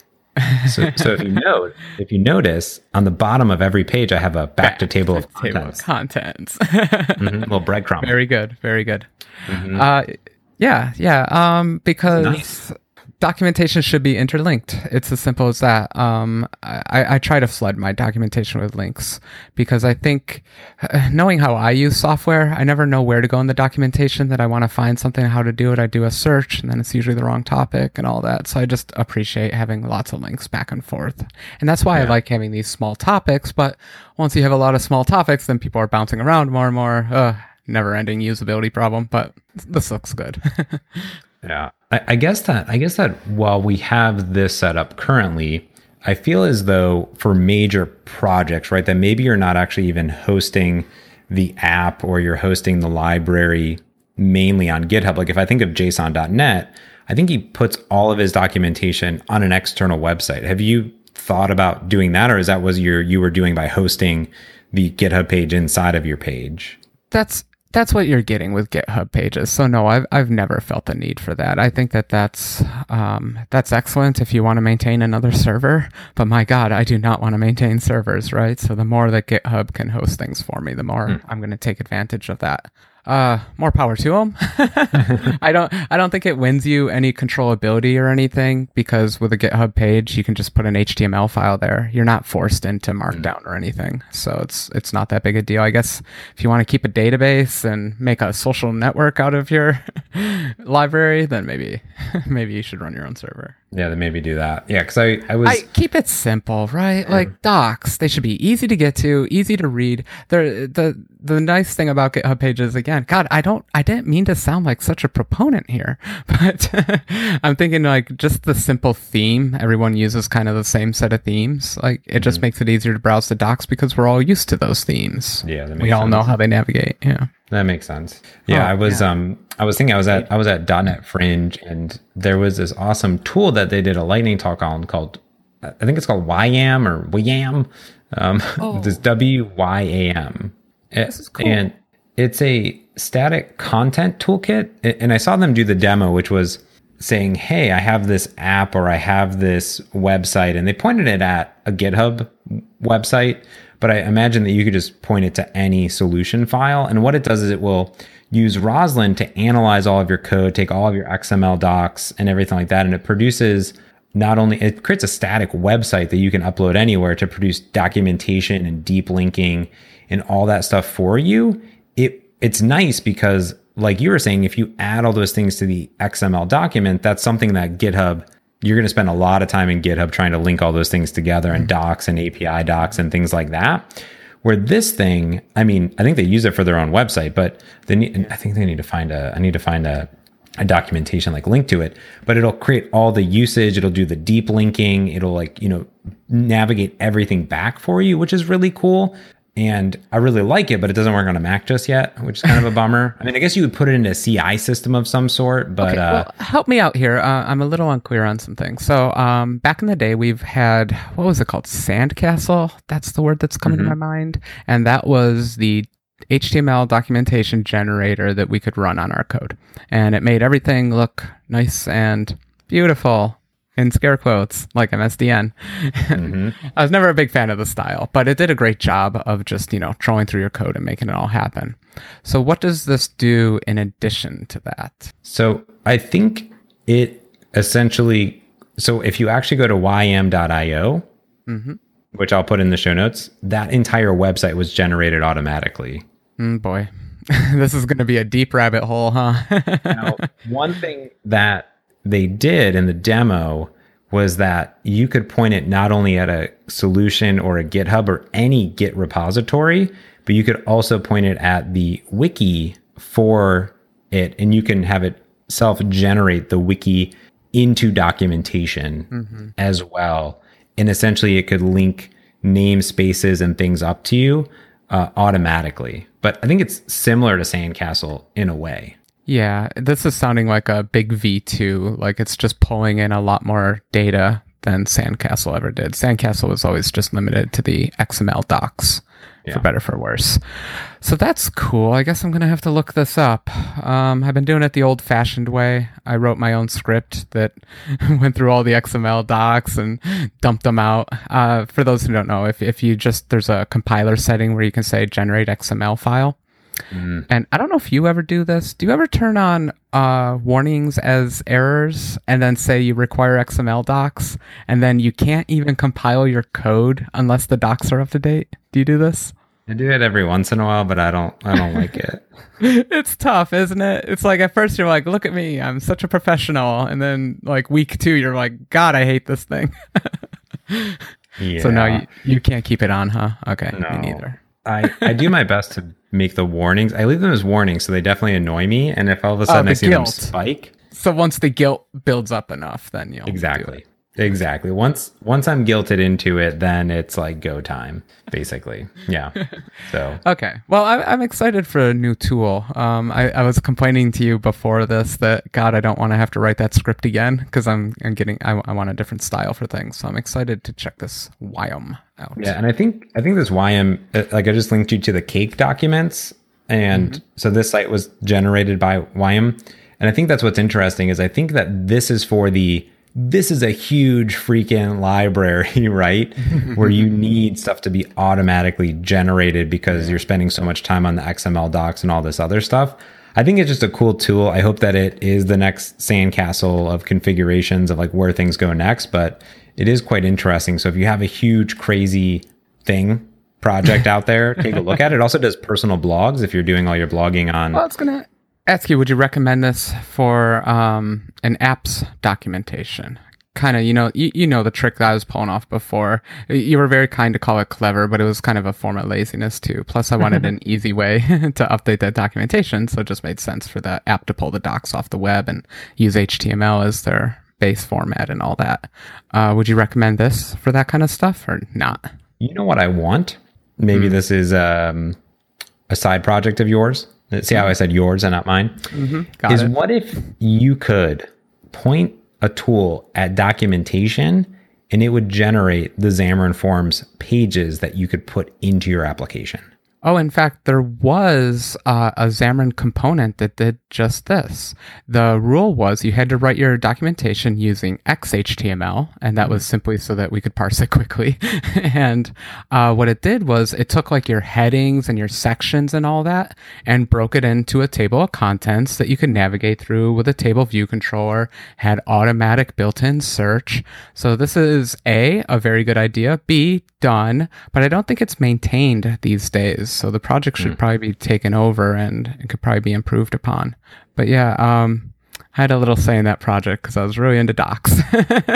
so, so if you note, if you notice, on the bottom of every page, I have a back to table of contents. contents. mm-hmm, little breadcrumb. Very good, very good. Mm-hmm. Uh, yeah, yeah. Um, because nice. Documentation should be interlinked. It's as simple as that. Um, I, I try to flood my documentation with links because I think, knowing how I use software, I never know where to go in the documentation that I want to find something, how to do it. I do a search and then it's usually the wrong topic and all that. So I just appreciate having lots of links back and forth. And that's why yeah. I like having these small topics. But once you have a lot of small topics, then people are bouncing around more and more. Ugh, never-ending usability problem, but this looks good. Yeah, I, I guess that I guess that while we have this set up currently, I feel as though for major projects, right, that maybe you're not actually even hosting the app or you're hosting the library mainly on GitHub. Like if I think of jason dot net, I think he puts all of his documentation on an external website. Have you thought about doing that, or is that was your you were doing by hosting the GitHub page inside of your page? That's That's what you're getting with GitHub Pages. So no, I've I've never felt the need for that. I think that that's um, that's excellent if you want to maintain another server. But my God, I do not want to maintain servers, right? So the more that GitHub can host things for me, the more mm. I'm going to take advantage of that. Uh, more power to them. I don't I don't think it wins you any controllability or anything, because with a GitHub page, you can just put an H T M L file there. You're not forced into Markdown or anything. So it's it's not that big a deal. I guess if you want to keep a database and make a social network out of your library, then maybe maybe you should run your own server. Yeah, then maybe do that. Yeah, because I, I was... I keep it simple, right? Like docs, they should be easy to get to, easy to read. They're, the the nice thing about GitHub Pages, again, God, I don't, I didn't mean to sound like such a proponent here, but I'm thinking like just the simple theme. Everyone uses kind of the same set of themes. Like it just mm-hmm. makes it easier to browse the docs because we're all used to those themes. Yeah, that makes we all sense. Know how they navigate. Yeah. That makes sense. Yeah, oh, I was yeah. um I was thinking I was at I was at .dot net Fringe, and there was this awesome tool that they did a lightning talk on called, I think it's called Wyam or Wyam, um, oh. this W Y A M. This is cool. And it's a static content toolkit. And I saw them do the demo, which was saying, "Hey, I have this app or I have this website," and they pointed it at a GitHub website. But I imagine that you could just point it to any solution file. And what it does is it will use Roslyn to analyze all of your code, take all of your X M L docs and everything like that. And it produces not only, it creates a static website that you can upload anywhere to produce documentation and deep linking and all that stuff for you. It It's nice because, like you were saying, if you add all those things to the X M L document, that's something that GitHub, you're going to spend a lot of time in GitHub trying to link all those things together and docs and A P I docs and things like that. Where this thing, I mean, I think they use it for their own website, but they need, I think they need to find a, I need to find a, a documentation like link to it, but it'll create all the usage. It'll do the deep linking. It'll like, you know, navigate everything back for you, which is really cool. And I really like it, but it doesn't work on a Mac just yet, which is kind of a bummer. I mean, I guess you would put it in a C I system of some sort, but... Okay, well, uh, help me out here. Uh, I'm a little unclear on some things. So um, back in the day, we've had, what was it called? Sandcastle? That's the word that's coming mm-hmm. to my mind. And that was the H T M L documentation generator that we could run on our code. And it made everything look nice and beautiful. In scare quotes, like M S D N. Mm-hmm. I was never a big fan of the style, but it did a great job of just, you know, trolling through your code and making it all happen. So what does this do in addition to that? So I think it essentially, so if you actually go to y m dot i o, mm-hmm. which I'll put in the show notes, that entire website was generated automatically. Mm, boy, this is going to be a deep rabbit hole, huh? Now, one thing that they did in the demo was that you could point it not only at a solution or a GitHub or any Git repository, but you could also point it at the wiki for it, and you can have it self-generate the wiki into documentation mm-hmm. as well. And essentially it could link namespaces and things up to you uh, automatically. But I think it's similar to Sandcastle in a way. Yeah, this is sounding like a big V two, like it's just pulling in a lot more data than Sandcastle ever did. Sandcastle was always just limited to the X M L docs, yeah. for better for worse. So that's cool. I guess I'm going to have to look this up. Um, I've been doing it the old-fashioned way. I wrote my own script that went through all the X M L docs and dumped them out. Uh, for those who don't know, if if you just, there's a compiler setting where you can say generate X M L file. Mm. And I don't know if you ever do this. Do you ever turn on uh, warnings as errors and then say you require X M L docs and then you can't even compile your code unless the docs are up to date? Do you do this? I do it every once in a while, but I don't I don't like it. It's tough, isn't it? It's like at first you're like, look at me, I'm such a professional. And then like week two, you're like, God, I hate this thing. Yeah. So now you, you can't keep it on, huh? Okay, no. Me neither. I, I do my best to make the warnings. I leave them as warnings, so they definitely annoy me. And if all of a sudden uh, I see guilt. them spike. So once the guilt builds up enough, then you'll Exactly. Exactly. Once once I'm guilted into it, then it's like go time, basically. Yeah. So okay. Well, I, I'm excited for a new tool. Um, I, I was complaining to you before this that, God, I don't want to have to write that script again because I'm I'm getting I, I want a different style for things. So I'm excited to check this Wyam out. Yeah, and I think I think this Wyam, like I just linked you to the cake documents, and mm-hmm. so this site was generated by Wyam, and I think that's what's interesting is I think that this is for the. This is a huge freaking library, right? Where you need stuff to be automatically generated because you're spending so much time on the X M L docs and all this other stuff. I think it's just a cool tool. I hope that it is the next Sandcastle of configurations of like where things go next, but it is quite interesting. So if you have a huge, crazy thing project out there, take a look at it. It also does personal blogs if you're doing all your blogging on... Well, it's gonna- ask you, would you recommend this for um, an app's documentation? Kind of, you know, you, you know the trick that I was pulling off before. You were very kind to call it clever, but it was kind of a form of laziness too. Plus, I wanted an easy way to update that documentation, so it just made sense for the app to pull the docs off the web and use H T M L as their base format and all that. Uh, would you recommend this for that kind of stuff or not? You know what I want? Maybe mm. this is um, a side project of yours. See how I said yours and not mine? Mm-hmm. Is it. What if you could point a tool at documentation and it would generate the Xamarin Forms pages that you could put into your application? Oh, in fact, there was uh, a Xamarin component that did just this. The rule was you had to write your documentation using X H T M L, and that was simply so that we could parse it quickly. And uh, what it did was it took like your headings and your sections and all that and broke it into a table of contents that you could navigate through with a table view controller, had automatic built-in search. So this is A, a very good idea, B, done, but I don't think it's maintained these days. So the project should mm. probably be taken over and it could probably be improved upon. But yeah, um, I had a little say in that project because I was really into docs.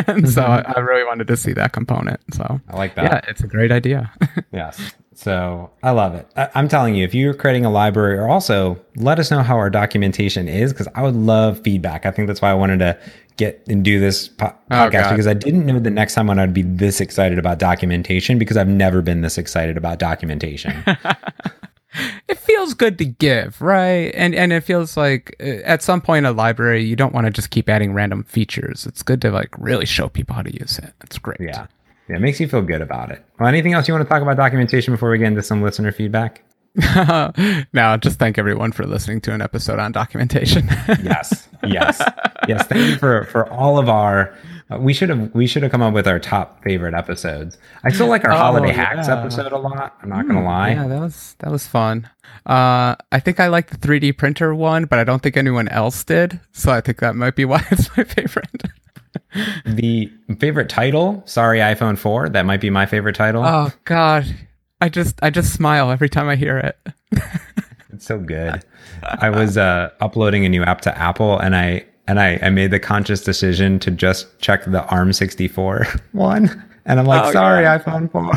And so I, I really wanted to see that component. So I like that. Yeah, it's a great idea. Yes. So I love it. I, I'm telling you, if you're creating a library or also let us know how our documentation is, because I would love feedback. I think that's why I wanted to get and do this po- podcast oh, because I didn't know the next time when I'd be this excited about documentation because I've never been this excited about documentation. It feels good to give, right? And and it feels like at some point in a library, you don't want to just keep adding random features. It's good to like really show people how to use it. It's great. Yeah. Yeah, it makes you feel good about it. Well, anything else you want to talk about documentation before we get into some listener feedback? No, just thank everyone for listening to an episode on documentation. yes, yes, yes. Thank you for, for all of our. Uh, we should have we should have come up with our top favorite episodes. I still like our oh, holiday yeah. hacks episode a lot. I'm not mm, gonna lie. Yeah, that was that was fun. Uh, I think I liked the three D printer one, but I don't think anyone else did. So I think that might be why it's my favorite. The favorite title, sorry iPhone four, that might be my favorite title. Oh God, I just I just smile every time I hear it. It's so good. I was uh, uploading a new app to Apple, and I And I, I made the conscious decision to just check the A R M sixty-four one. And I'm like, oh, sorry, God. iPhone four.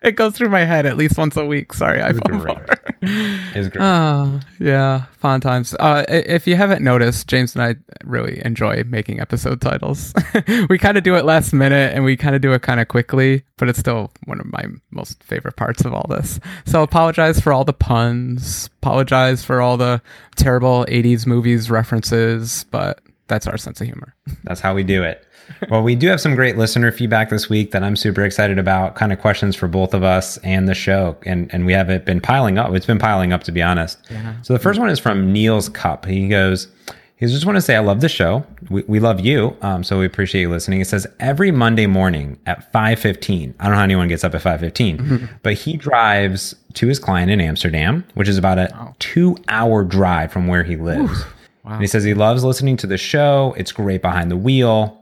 It goes through my head at least once a week. Sorry, iPhone four. It's great. Oh, yeah, fun times. Uh, if you haven't noticed, James and I really enjoy making episode titles. We kind of do it last minute, and we kind of do it kind of quickly, but it's still one of my most favorite parts of all this. So apologize for all the puns, apologize for all the terrible eighties movies references, but that's our sense of humor. That's how we do it. Well, we do have some great listener feedback this week that I'm super excited about, kind of questions for both of us and the show. And and we have it been piling up. It's been piling up, to be honest. Yeah. So the first one is from Neil's Cup. He goes, he just want to say, I love the show. We, we love you. Um, so we appreciate you listening. It says every Monday morning at five fifteen. I don't know how anyone gets up at five fifteen, mm-hmm. but he drives to his client in Amsterdam, which is about a wow. two hour drive from where he lives. Wow. And he says he loves listening to the show. It's great behind the wheel.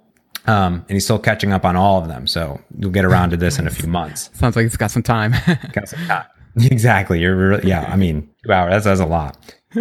Um, and he's still catching up on all of them. So you'll get around to this in a few months. Sounds like he's got some time. got some time. Exactly. You're really, yeah. I mean, two hours, that's, that's a lot.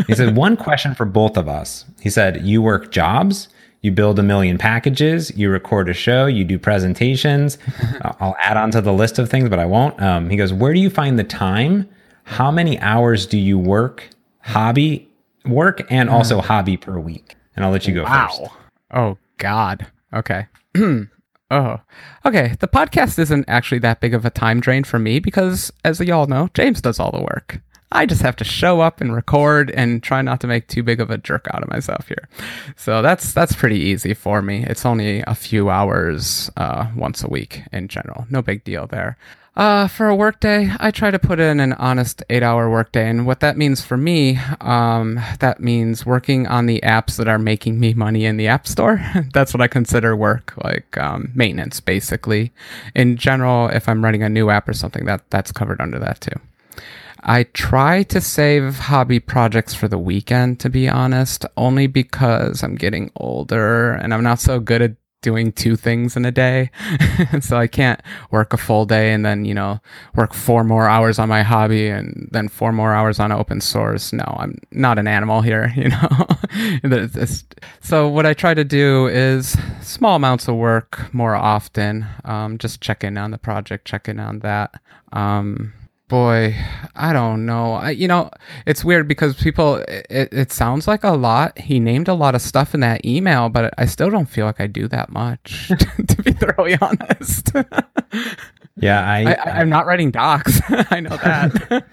He said, one question for both of us. He said, you work jobs, you build a million packages, you record a show, you do presentations. uh, I'll add on to the list of things, but I won't. Um, he goes, where do you find the time? How many hours do you work, hobby work, and also hobby per week? And I'll let you go wow. first. Oh God. Okay. oh, okay. The podcast isn't actually that big of a time drain for me because, as y'all know, James does all the work. I just have to show up and record and try not to make too big of a jerk out of myself here. So that's that's pretty easy for me. It's only a few hours uh, once a week in general. No big deal there. Uh, for a workday, I try to put in an honest eight-hour workday. And what that means for me, um, that means working on the apps that are making me money in the App Store. That's what I consider work, like um, maintenance, basically. In general, if I'm running a new app or something, that that's covered under that, too. I try to save hobby projects for the weekend, to be honest, only because I'm getting older and I'm not so good at doing two things in a day. So I can't work a full day and then, you know, work four more hours on my hobby and then four more hours on open source. No, I'm not an animal here, you know. it's, it's, so what I try to do is small amounts of work more often, um, just check in on the project, check in on that. Um, Boy, I don't know. I, you know, it's weird because people, it, it sounds like a lot. He named a lot of stuff in that email, but I still don't feel like I do that much, to be thoroughly honest. Yeah, I, I, I, I'm not writing docs. I know that.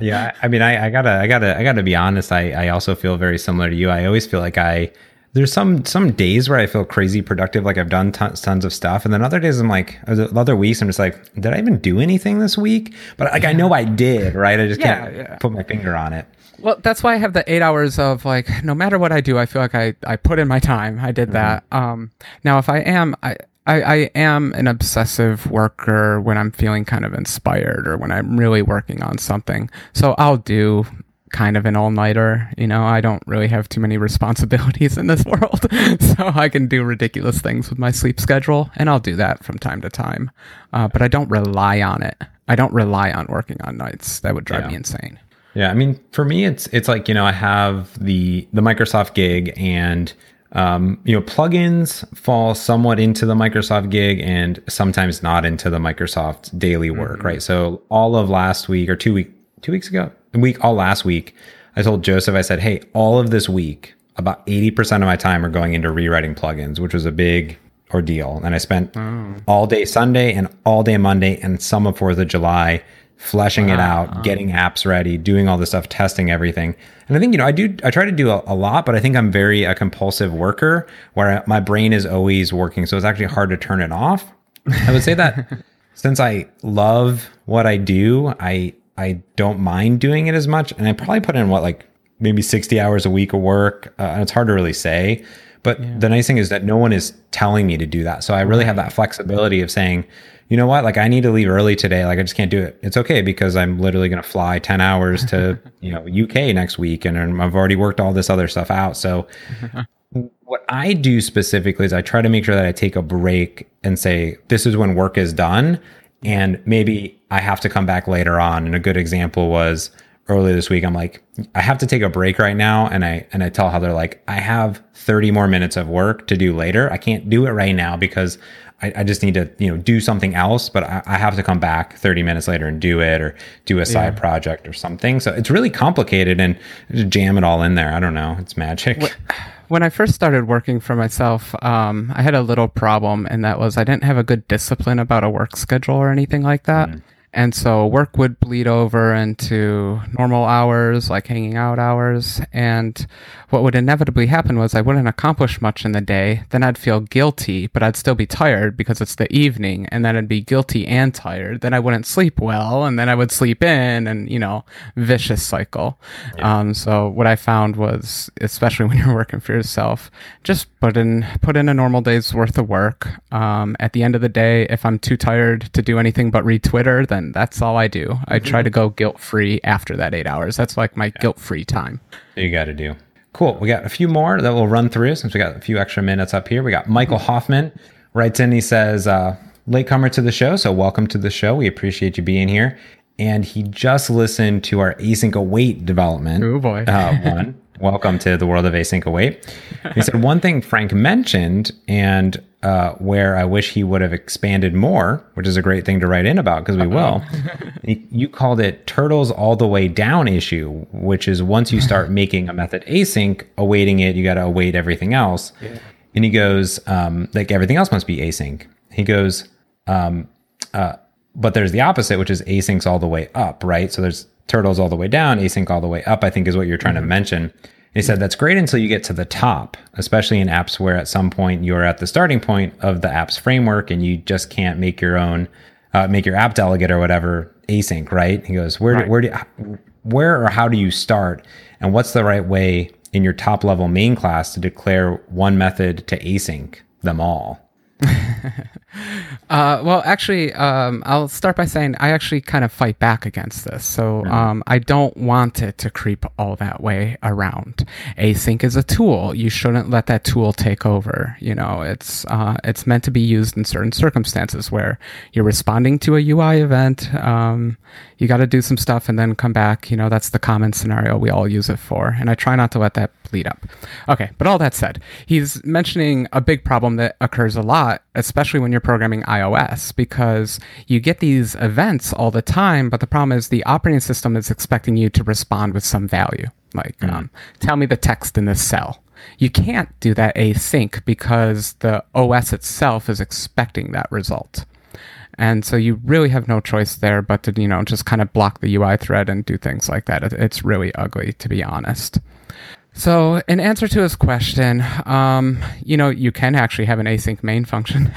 Yeah, I mean, I, I gotta, I gotta, I gotta be honest. I, I also feel very similar to you. I always feel like I, there's some, some days where I feel crazy productive, like I've done tons, tons of stuff. And then other days I'm like, other weeks I'm just like, did I even do anything this week? But like, yeah. I know I did, right? I just yeah, can't yeah. put my finger on it. Well, that's why I have the eight hours of like, no matter what I do, I feel like I, I put in my time. I did mm-hmm. that. Um, now if I am, I, I, I am an obsessive worker when I'm feeling kind of inspired or when I'm really working on something. So I'll do kind of an all-nighter, you know. I don't really have too many responsibilities in this world, so I can do ridiculous things with my sleep schedule, and I'll do that from time to time, uh, but I don't rely on it. I don't rely on working on nights. That would drive yeah. me insane. Yeah, I mean, for me, it's it's like, you know, I have the the Microsoft gig, and um, you know, plugins fall somewhat into the Microsoft gig and sometimes not into the Microsoft daily work, mm-hmm. right? So all of last week or two week, two weeks ago, The week, all last week, I told Joseph, I said, hey, all of this week, about eighty percent of my time are going into rewriting plugins, which was a big ordeal. And I spent oh. all day Sunday and all day Monday and some of fourth of July fleshing wow. it out, getting apps ready, doing all this stuff, testing everything. And I think, you know, I do, I try to do a, a lot, but I think I'm very a compulsive worker where I, my brain is always working. So it's actually hard to turn it off. I would say that since I love what I do, I, I don't mind doing it as much. And I probably put in what, like maybe sixty hours a week of work. Uh, and it's hard to really say, but yeah. the nice thing is that no one is telling me to do that. So I really have that flexibility of saying, you know what, like I need to leave early today. Like I just can't do it. It's okay because I'm literally going to fly ten hours to, you know, U K next week. And I've already worked all this other stuff out. So what I do specifically is I try to make sure that I take a break and say, this is when work is done. And maybe I have to come back later on. And a good example was earlier this week, I'm like, I have to take a break right now. And I, and I tell Heather, like, I have thirty more minutes of work to do later. I can't do it right now because I, I just need to, you know, do something else, but I, I have to come back thirty minutes later and do it, or do a side yeah. project or something. So it's really complicated, and just jam it all in there. I don't know. It's magic. What? When I first started working for myself, um, I had a little problem, and that was I didn't have a good discipline about a work schedule or anything like that. Mm. And so work would bleed over into normal hours, like hanging out hours. And what would inevitably happen was I wouldn't accomplish much in the day. Then I'd feel guilty, but I'd still be tired because it's the evening. And then I'd be guilty and tired. Then I wouldn't sleep well. And then I would sleep in, and, you know, vicious cycle. Yeah. Um, so what I found was, especially when you're working for yourself, just put in, put in a normal day's worth of work. Um, at the end of the day, if I'm too tired to do anything but read Twitter, then that's all I do. I try to go guilt-free after that eight hours. That's like my yeah. guilt-free time. You got to do. Cool. We got a few more that we'll run through since we got a few extra minutes up here. We got Michael Hoffman writes in. He says, uh, latecomer to the show. So welcome to the show. We appreciate you being here. And he just listened to our async await development. Oh boy. uh, one. Welcome to the world of async await. He said, one thing Frank mentioned, and uh, where I wish he would have expanded more, which is a great thing to write in about, because we will, you called it turtles all the way down issue, which is once you start making a method async, awaiting it, you got to await everything else. Yeah. And he goes, um, like everything else must be async. He goes, um, uh, but there's the opposite, which is asyncs all the way up, right? So there's turtles all the way down, async all the way up, I think is what you're trying mm-hmm. to mention. And he said, that's great until you get to the top, especially in apps where at some point you're at the starting point of the app's framework and you just can't make your own, uh, make your app delegate or whatever async, right? He goes, where, right. do, where, do, where or how do you start? And what's the right way in your top level main class to declare one method to async them all? uh, well, actually, um, I'll start by saying I actually kind of fight back against this. So um, I don't want it to creep all that way around. Async is a tool. You shouldn't let that tool take over. You know, it's uh, it's meant to be used in certain circumstances where you're responding to a U I event. Um, you got to do some stuff and then come back. You know, that's the common scenario we all use it for. And I try not to let that bleed up. Okay, but all that said, he's mentioning a big problem that occurs a lot, especially when you're programming iOS, because you get these events all the time, but the problem is the operating system is expecting you to respond with some value, like mm-hmm. um, tell me the text in this cell. You can't do that async because the O S itself is expecting that result. And so you really have no choice there but to, you know, just kind of block the U I thread and do things like that. It's really ugly, to be honest. So in answer to his question, um, you know, you can actually have an async main function.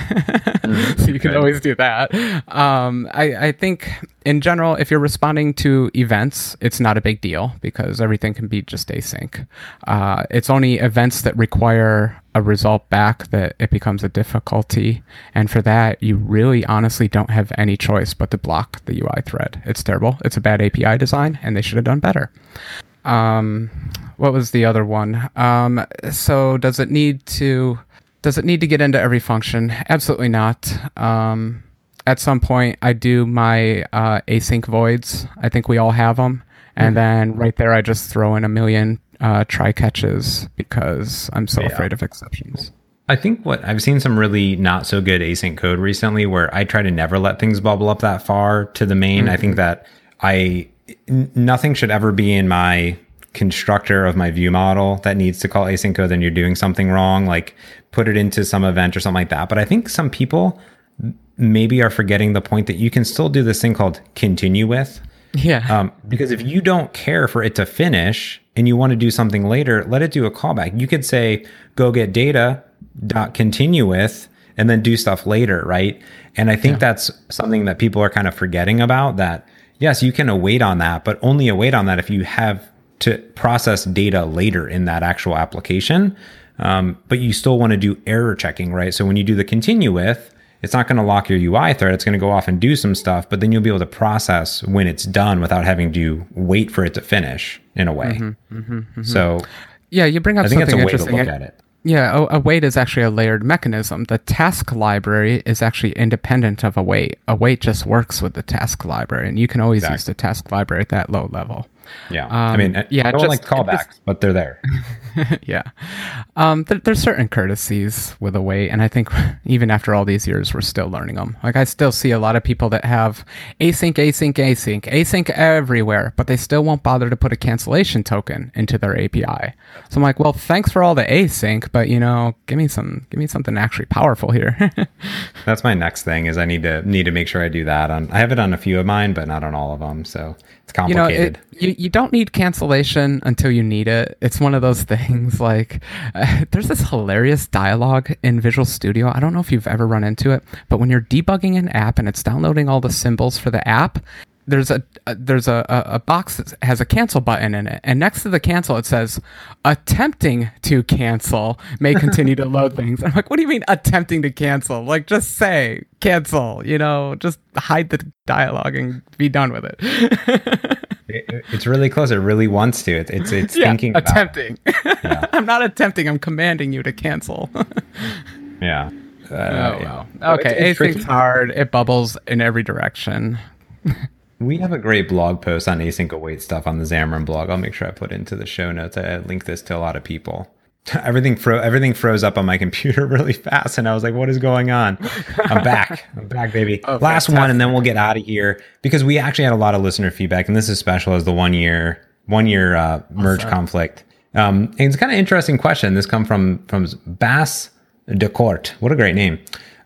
So you can okay. always do that. Um, I, I think in general, if you're responding to events, it's not a big deal because everything can be just async. Uh, it's only events that require a result back that it becomes a difficulty. And for that, you really honestly don't have any choice but to block the U I thread. It's terrible. It's a bad A P I design, and they should have done better. Um, what was the other one? Um, so does it need to, does it need to get into every function? Absolutely not. Um, at some point I do my, uh, async voids. I think we all have them. And mm-hmm. then right there, I just throw in a million, uh, try catches because I'm so yeah. afraid of exceptions. I think what I've seen some really not so good async code recently where I try to never let things bubble up that far to the main. Mm-hmm. I think that I, nothing should ever be in my constructor of my view model that needs to call async code, then you're doing something wrong, like put it into some event or something like that. But I think some people maybe are forgetting the point that you can still do this thing called continue with. Yeah. Um, because if you don't care for it to finish and you want to do something later, let it do a callback. You could say, go get data dot continue with, and then do stuff later. Right. And I think yeah. that's something that people are kind of forgetting about, that yes, you can await on that, but only await on that if you have to process data later in that actual application. Um, but you still want to do error checking, right? So when you do the continue with, it's not going to lock your U I thread. It's going to go off and do some stuff, but then you'll be able to process when it's done without having to wait for it to finish in a way. Mm-hmm, mm-hmm, mm-hmm. So yeah, you bring up I think something that's a way interesting. To look at it. Yeah, a await is actually a layered mechanism. The task library is actually independent of await. Await just works with the task library, and you can always exactly. use the task library at that low level. Yeah. Um, I mean, I yeah, don't just, like callbacks, just, but they're there. Yeah. Um, th- there's certain courtesies with a way. And I think even after all these years, we're still learning them. Like I still see a lot of people that have async, async, async, async everywhere, but they still won't bother to put a cancellation token into their A P I. So I'm like, well, thanks for all the async, but you know, give me some, give me something actually powerful here. That's my next thing is I need to need to make sure I do that. On, I have it on a few of mine, but not on all of them. So it's complicated. You know, it, You, you don't need cancellation until you need it. It's one of those things like uh, there's this hilarious dialogue in Visual Studio. I don't know if you've ever run into it, but when you're debugging an app and it's downloading all the symbols for the app, there's a, a there's a, a box that has a cancel button in it. And next to the cancel, it says, attempting to cancel may continue to load things. I'm like, what do you mean attempting to cancel? Like, just say cancel, you know, just hide the dialogue and be done with it. It, it's really close. It really wants to. It, it's it's yeah, thinking about attempting. It. Yeah. I'm not attempting. I'm commanding you to cancel. Yeah. Uh, oh, well. Yeah. Okay. It's, it's async's hard. It bubbles in every direction. We have a great blog post on async await stuff on the Xamarin blog. I'll make sure I put into the show notes. I link this to a lot of people. Everything fro- everything froze up on my computer really fast, and I was like, what is going on? I'm back. I'm back, baby. Oh, Last fantastic. One, and then we'll get out of here, because we actually had a lot of listener feedback, and this is special as the one-year one year uh, merge awesome. conflict. Um, and it's kind of interesting question. This comes from, from Bass de Court. What a great name.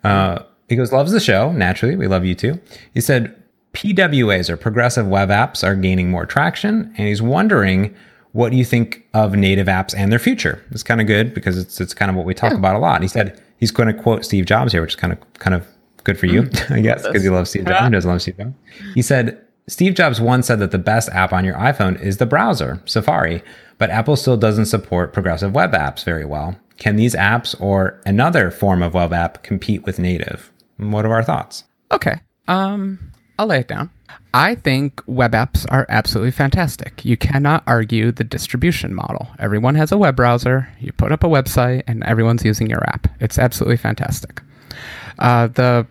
Uh, he goes, loves the show, naturally. We love you, too. He said, P W As, or progressive web apps, are gaining more traction, and he's wondering, what do you think of native apps and their future? It's kind of good because it's it's kind of what we talk yeah. about a lot. He said he's going to quote Steve Jobs here, which is kind of kind of good for you, mm, I guess, because he loves Steve Jobs. He does love Steve Jobs. He said, Steve Jobs once said that the best app on your iPhone is the browser, Safari, but Apple still doesn't support progressive web apps very well. Can these apps or another form of web app compete with native? And what are our thoughts? Okay, um, I'll lay it down. I think web apps are absolutely fantastic. You cannot argue the distribution model. Everyone has a web browser, you put up a website, and everyone's using your app. It's absolutely fantastic. Uh, the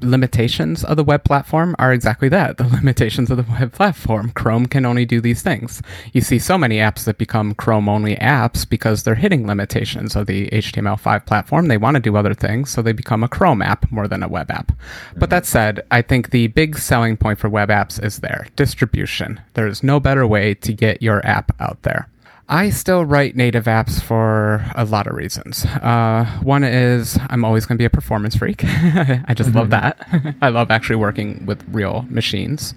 limitations of the web platform are exactly that, the limitations of the web platform. Chrome can only do these things. You see so many apps that become Chrome-only apps because they're hitting limitations of the H T M L five platform. They want to do other things, so they become a Chrome app more than a web app. But that said, I think the big selling point for web apps is their distribution. There is no better way to get your app out there. I still write native apps for a lot of reasons. Uh, one is I'm always going to be a performance freak. I just mm-hmm. love that. I love actually working with real machines.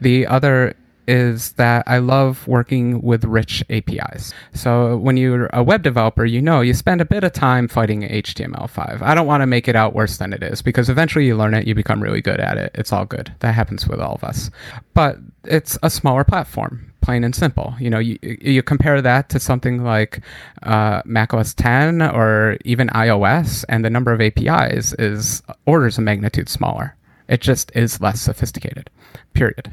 The other is that I love working with rich A P Is. So when you're a web developer, you know you spend a bit of time fighting H T M L five. I don't want to make it out worse than it is, because eventually you learn it, you become really good at it. It's all good. That happens with all of us. But it's a smaller platform, plain and simple. You know, you you compare that to something like uh, Mac O S ten or even iOS, and the number of A P Is is orders of magnitude smaller. It just is less sophisticated, period.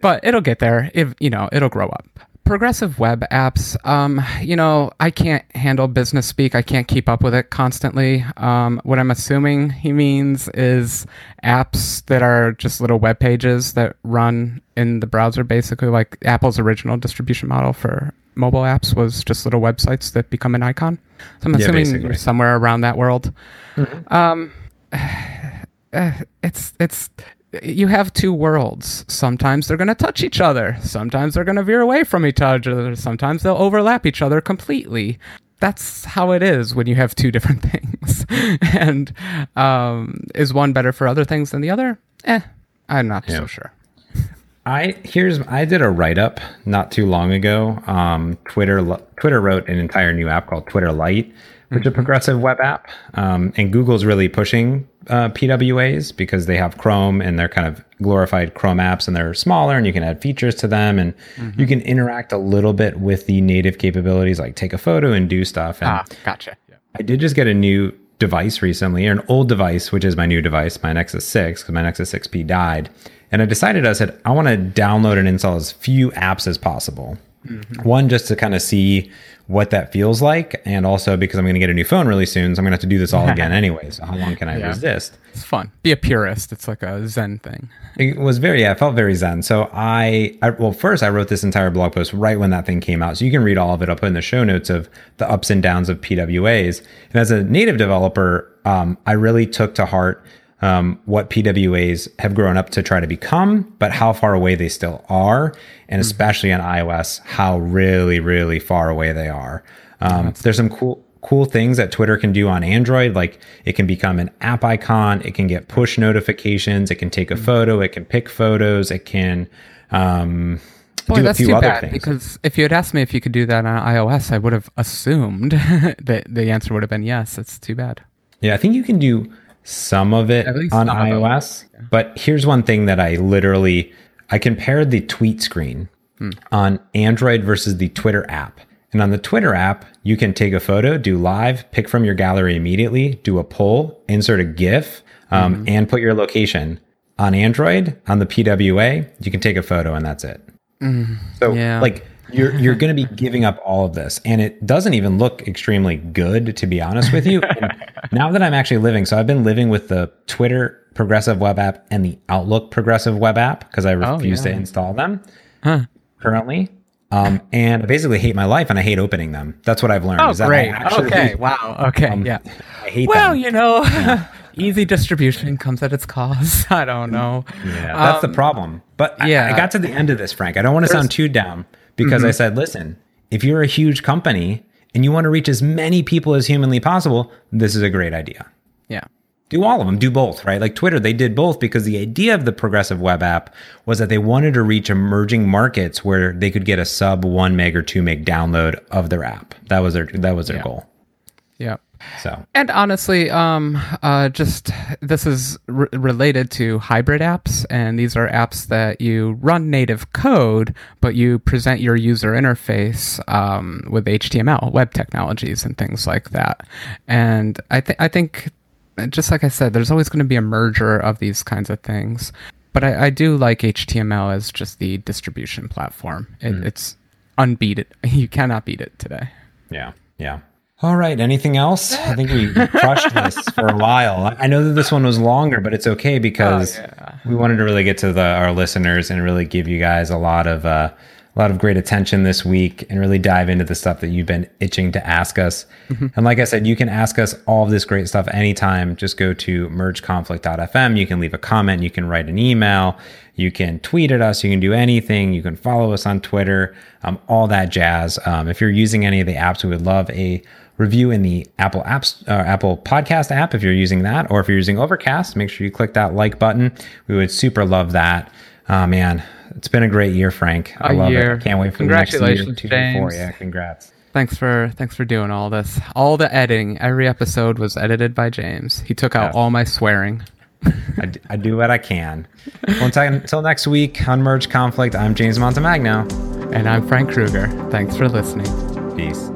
But it'll get there. If, you know, it'll grow up. Progressive web apps, um, you know, I can't handle business speak. I can't keep up with it constantly. Um, what I'm assuming he means is apps that are just little web pages that run in the browser, basically, like Apple's original distribution model for mobile apps was just little websites that become an icon. So I'm yeah, assuming basically. You're somewhere around that world. Mm-hmm. Um, Uh, it's it's you have two worlds. Sometimes they're going to touch each other. Sometimes they're going to veer away from each other. Sometimes they'll overlap each other completely. That's how it is when you have two different things. And um, is one better for other things than the other? Eh, I'm not yeah. so sure. I here's I did a write-up not too long ago. Um, Twitter Twitter wrote an entire new app called Twitter Lite, which is a progressive web app. Um, and Google's really pushing uh, P W As because they have Chrome, and they're kind of glorified Chrome apps, and they're smaller, and you can add features to them, and mm-hmm. you can interact a little bit with the native capabilities, like take a photo and do stuff. And ah, gotcha. Yeah. I did just get a new device recently, or an old device, which is my new device, my Nexus six, because my Nexus six P died. And I decided, I said, I want to download and install as few apps as possible. Mm-hmm. One, just to kind of see what that feels like, and also because I'm going to get a new phone really soon, so I'm going to have to do this all again anyway. So how long can I yeah. resist? It's fun. Be a purist. It's like a Zen thing. It was very, yeah, it felt very Zen. So I, I, well, first I wrote this entire blog post right when that thing came out. So you can read all of it. I'll put in the show notes of the ups and downs of P W As. And as a native developer, um, I really took to heart Um, what P W As have grown up to try to become, but how far away they still are, and especially on iOS, how really, really far away they are. Um, there's some cool, cool things that Twitter can do on Android, like it can become an app icon, it can get push notifications, it can take a photo, it can pick photos, it can um, Boy, do a few other things. Because if you had asked me if you could do that on iOS, I would have assumed that the answer would have been yes. That's too bad. Yeah, I think you can do some of it on iOS, yeah. But here's one thing that I literally, I compared the tweet screen hmm. on Android versus the Twitter app. And on the Twitter app, you can take a photo, do live, pick from your gallery immediately, do a poll, insert a GIF, um, mm-hmm. and put your location. On Android, on the P W A, you can take a photo and that's it. Mm, so yeah. like you're you're going to be giving up all of this, and it doesn't even look extremely good, to be honest with you. And now that I'm actually living, so I've been living with the Twitter progressive web app and the Outlook progressive web app because I refuse oh, yeah. to install them huh. currently. Um, and I basically hate my life, and I hate opening them. That's what I've learned. Oh, is that great. Actually, okay. Wow. Okay. Um, yeah. I hate well, them. you know, yeah. easy distribution comes at its cost. I don't know. Yeah, that's um, the problem. But I, yeah. I got to the end of this, Frank. I don't want to sound too down. Because mm-hmm. I said, listen, if you're a huge company and you want to reach as many people as humanly possible, this is a great idea. Yeah. Do all of them. Do both, right? Like Twitter, they did both because the idea of the progressive web app was that they wanted to reach emerging markets where they could get a sub one meg or two meg download of their app. That was their that was their yeah. goal. Yeah. So. And honestly, um, uh, just this is r- related to hybrid apps, and these are apps that you run native code, but you present your user interface um, with H T M L, web technologies, and things like that. And I think I think, just like I said, there's always going to be a merger of these kinds of things. But I, I do like H T M L as just the distribution platform. It, mm. It's unbeatable. You cannot beat it today. Yeah. Yeah. All right. Anything else? I think we crushed this for a while. I know that this one was longer, but it's okay because oh, yeah. we wanted to really get to the, our listeners and really give you guys a lot of uh, a lot of great attention this week and really dive into the stuff that you've been itching to ask us. Mm-hmm. And like I said, you can ask us all of this great stuff anytime. Just go to merge conflict dot f m. You can leave a comment. You can write an email. You can tweet at us. You can do anything. You can follow us on Twitter. Um, all that jazz. Um, if you're using any of the apps, we would love a review in the Apple apps, uh, Apple Podcast app if you're using that, or if you're using Overcast, make sure you click that like button. We would super love that. Oh man, it's been a great year, Frank. I a love year. it. Can't wait for Congratulations, the next year. Congratulations, James. Yeah, congrats. Thanks for thanks for doing all this. All the editing. Every episode was edited by James. He took out yeah. all my swearing. I, d- I do what I can. Well, until next week on Merge Conflict, I'm James Montemagno. And I'm Frank Krueger. Thanks for listening. Peace.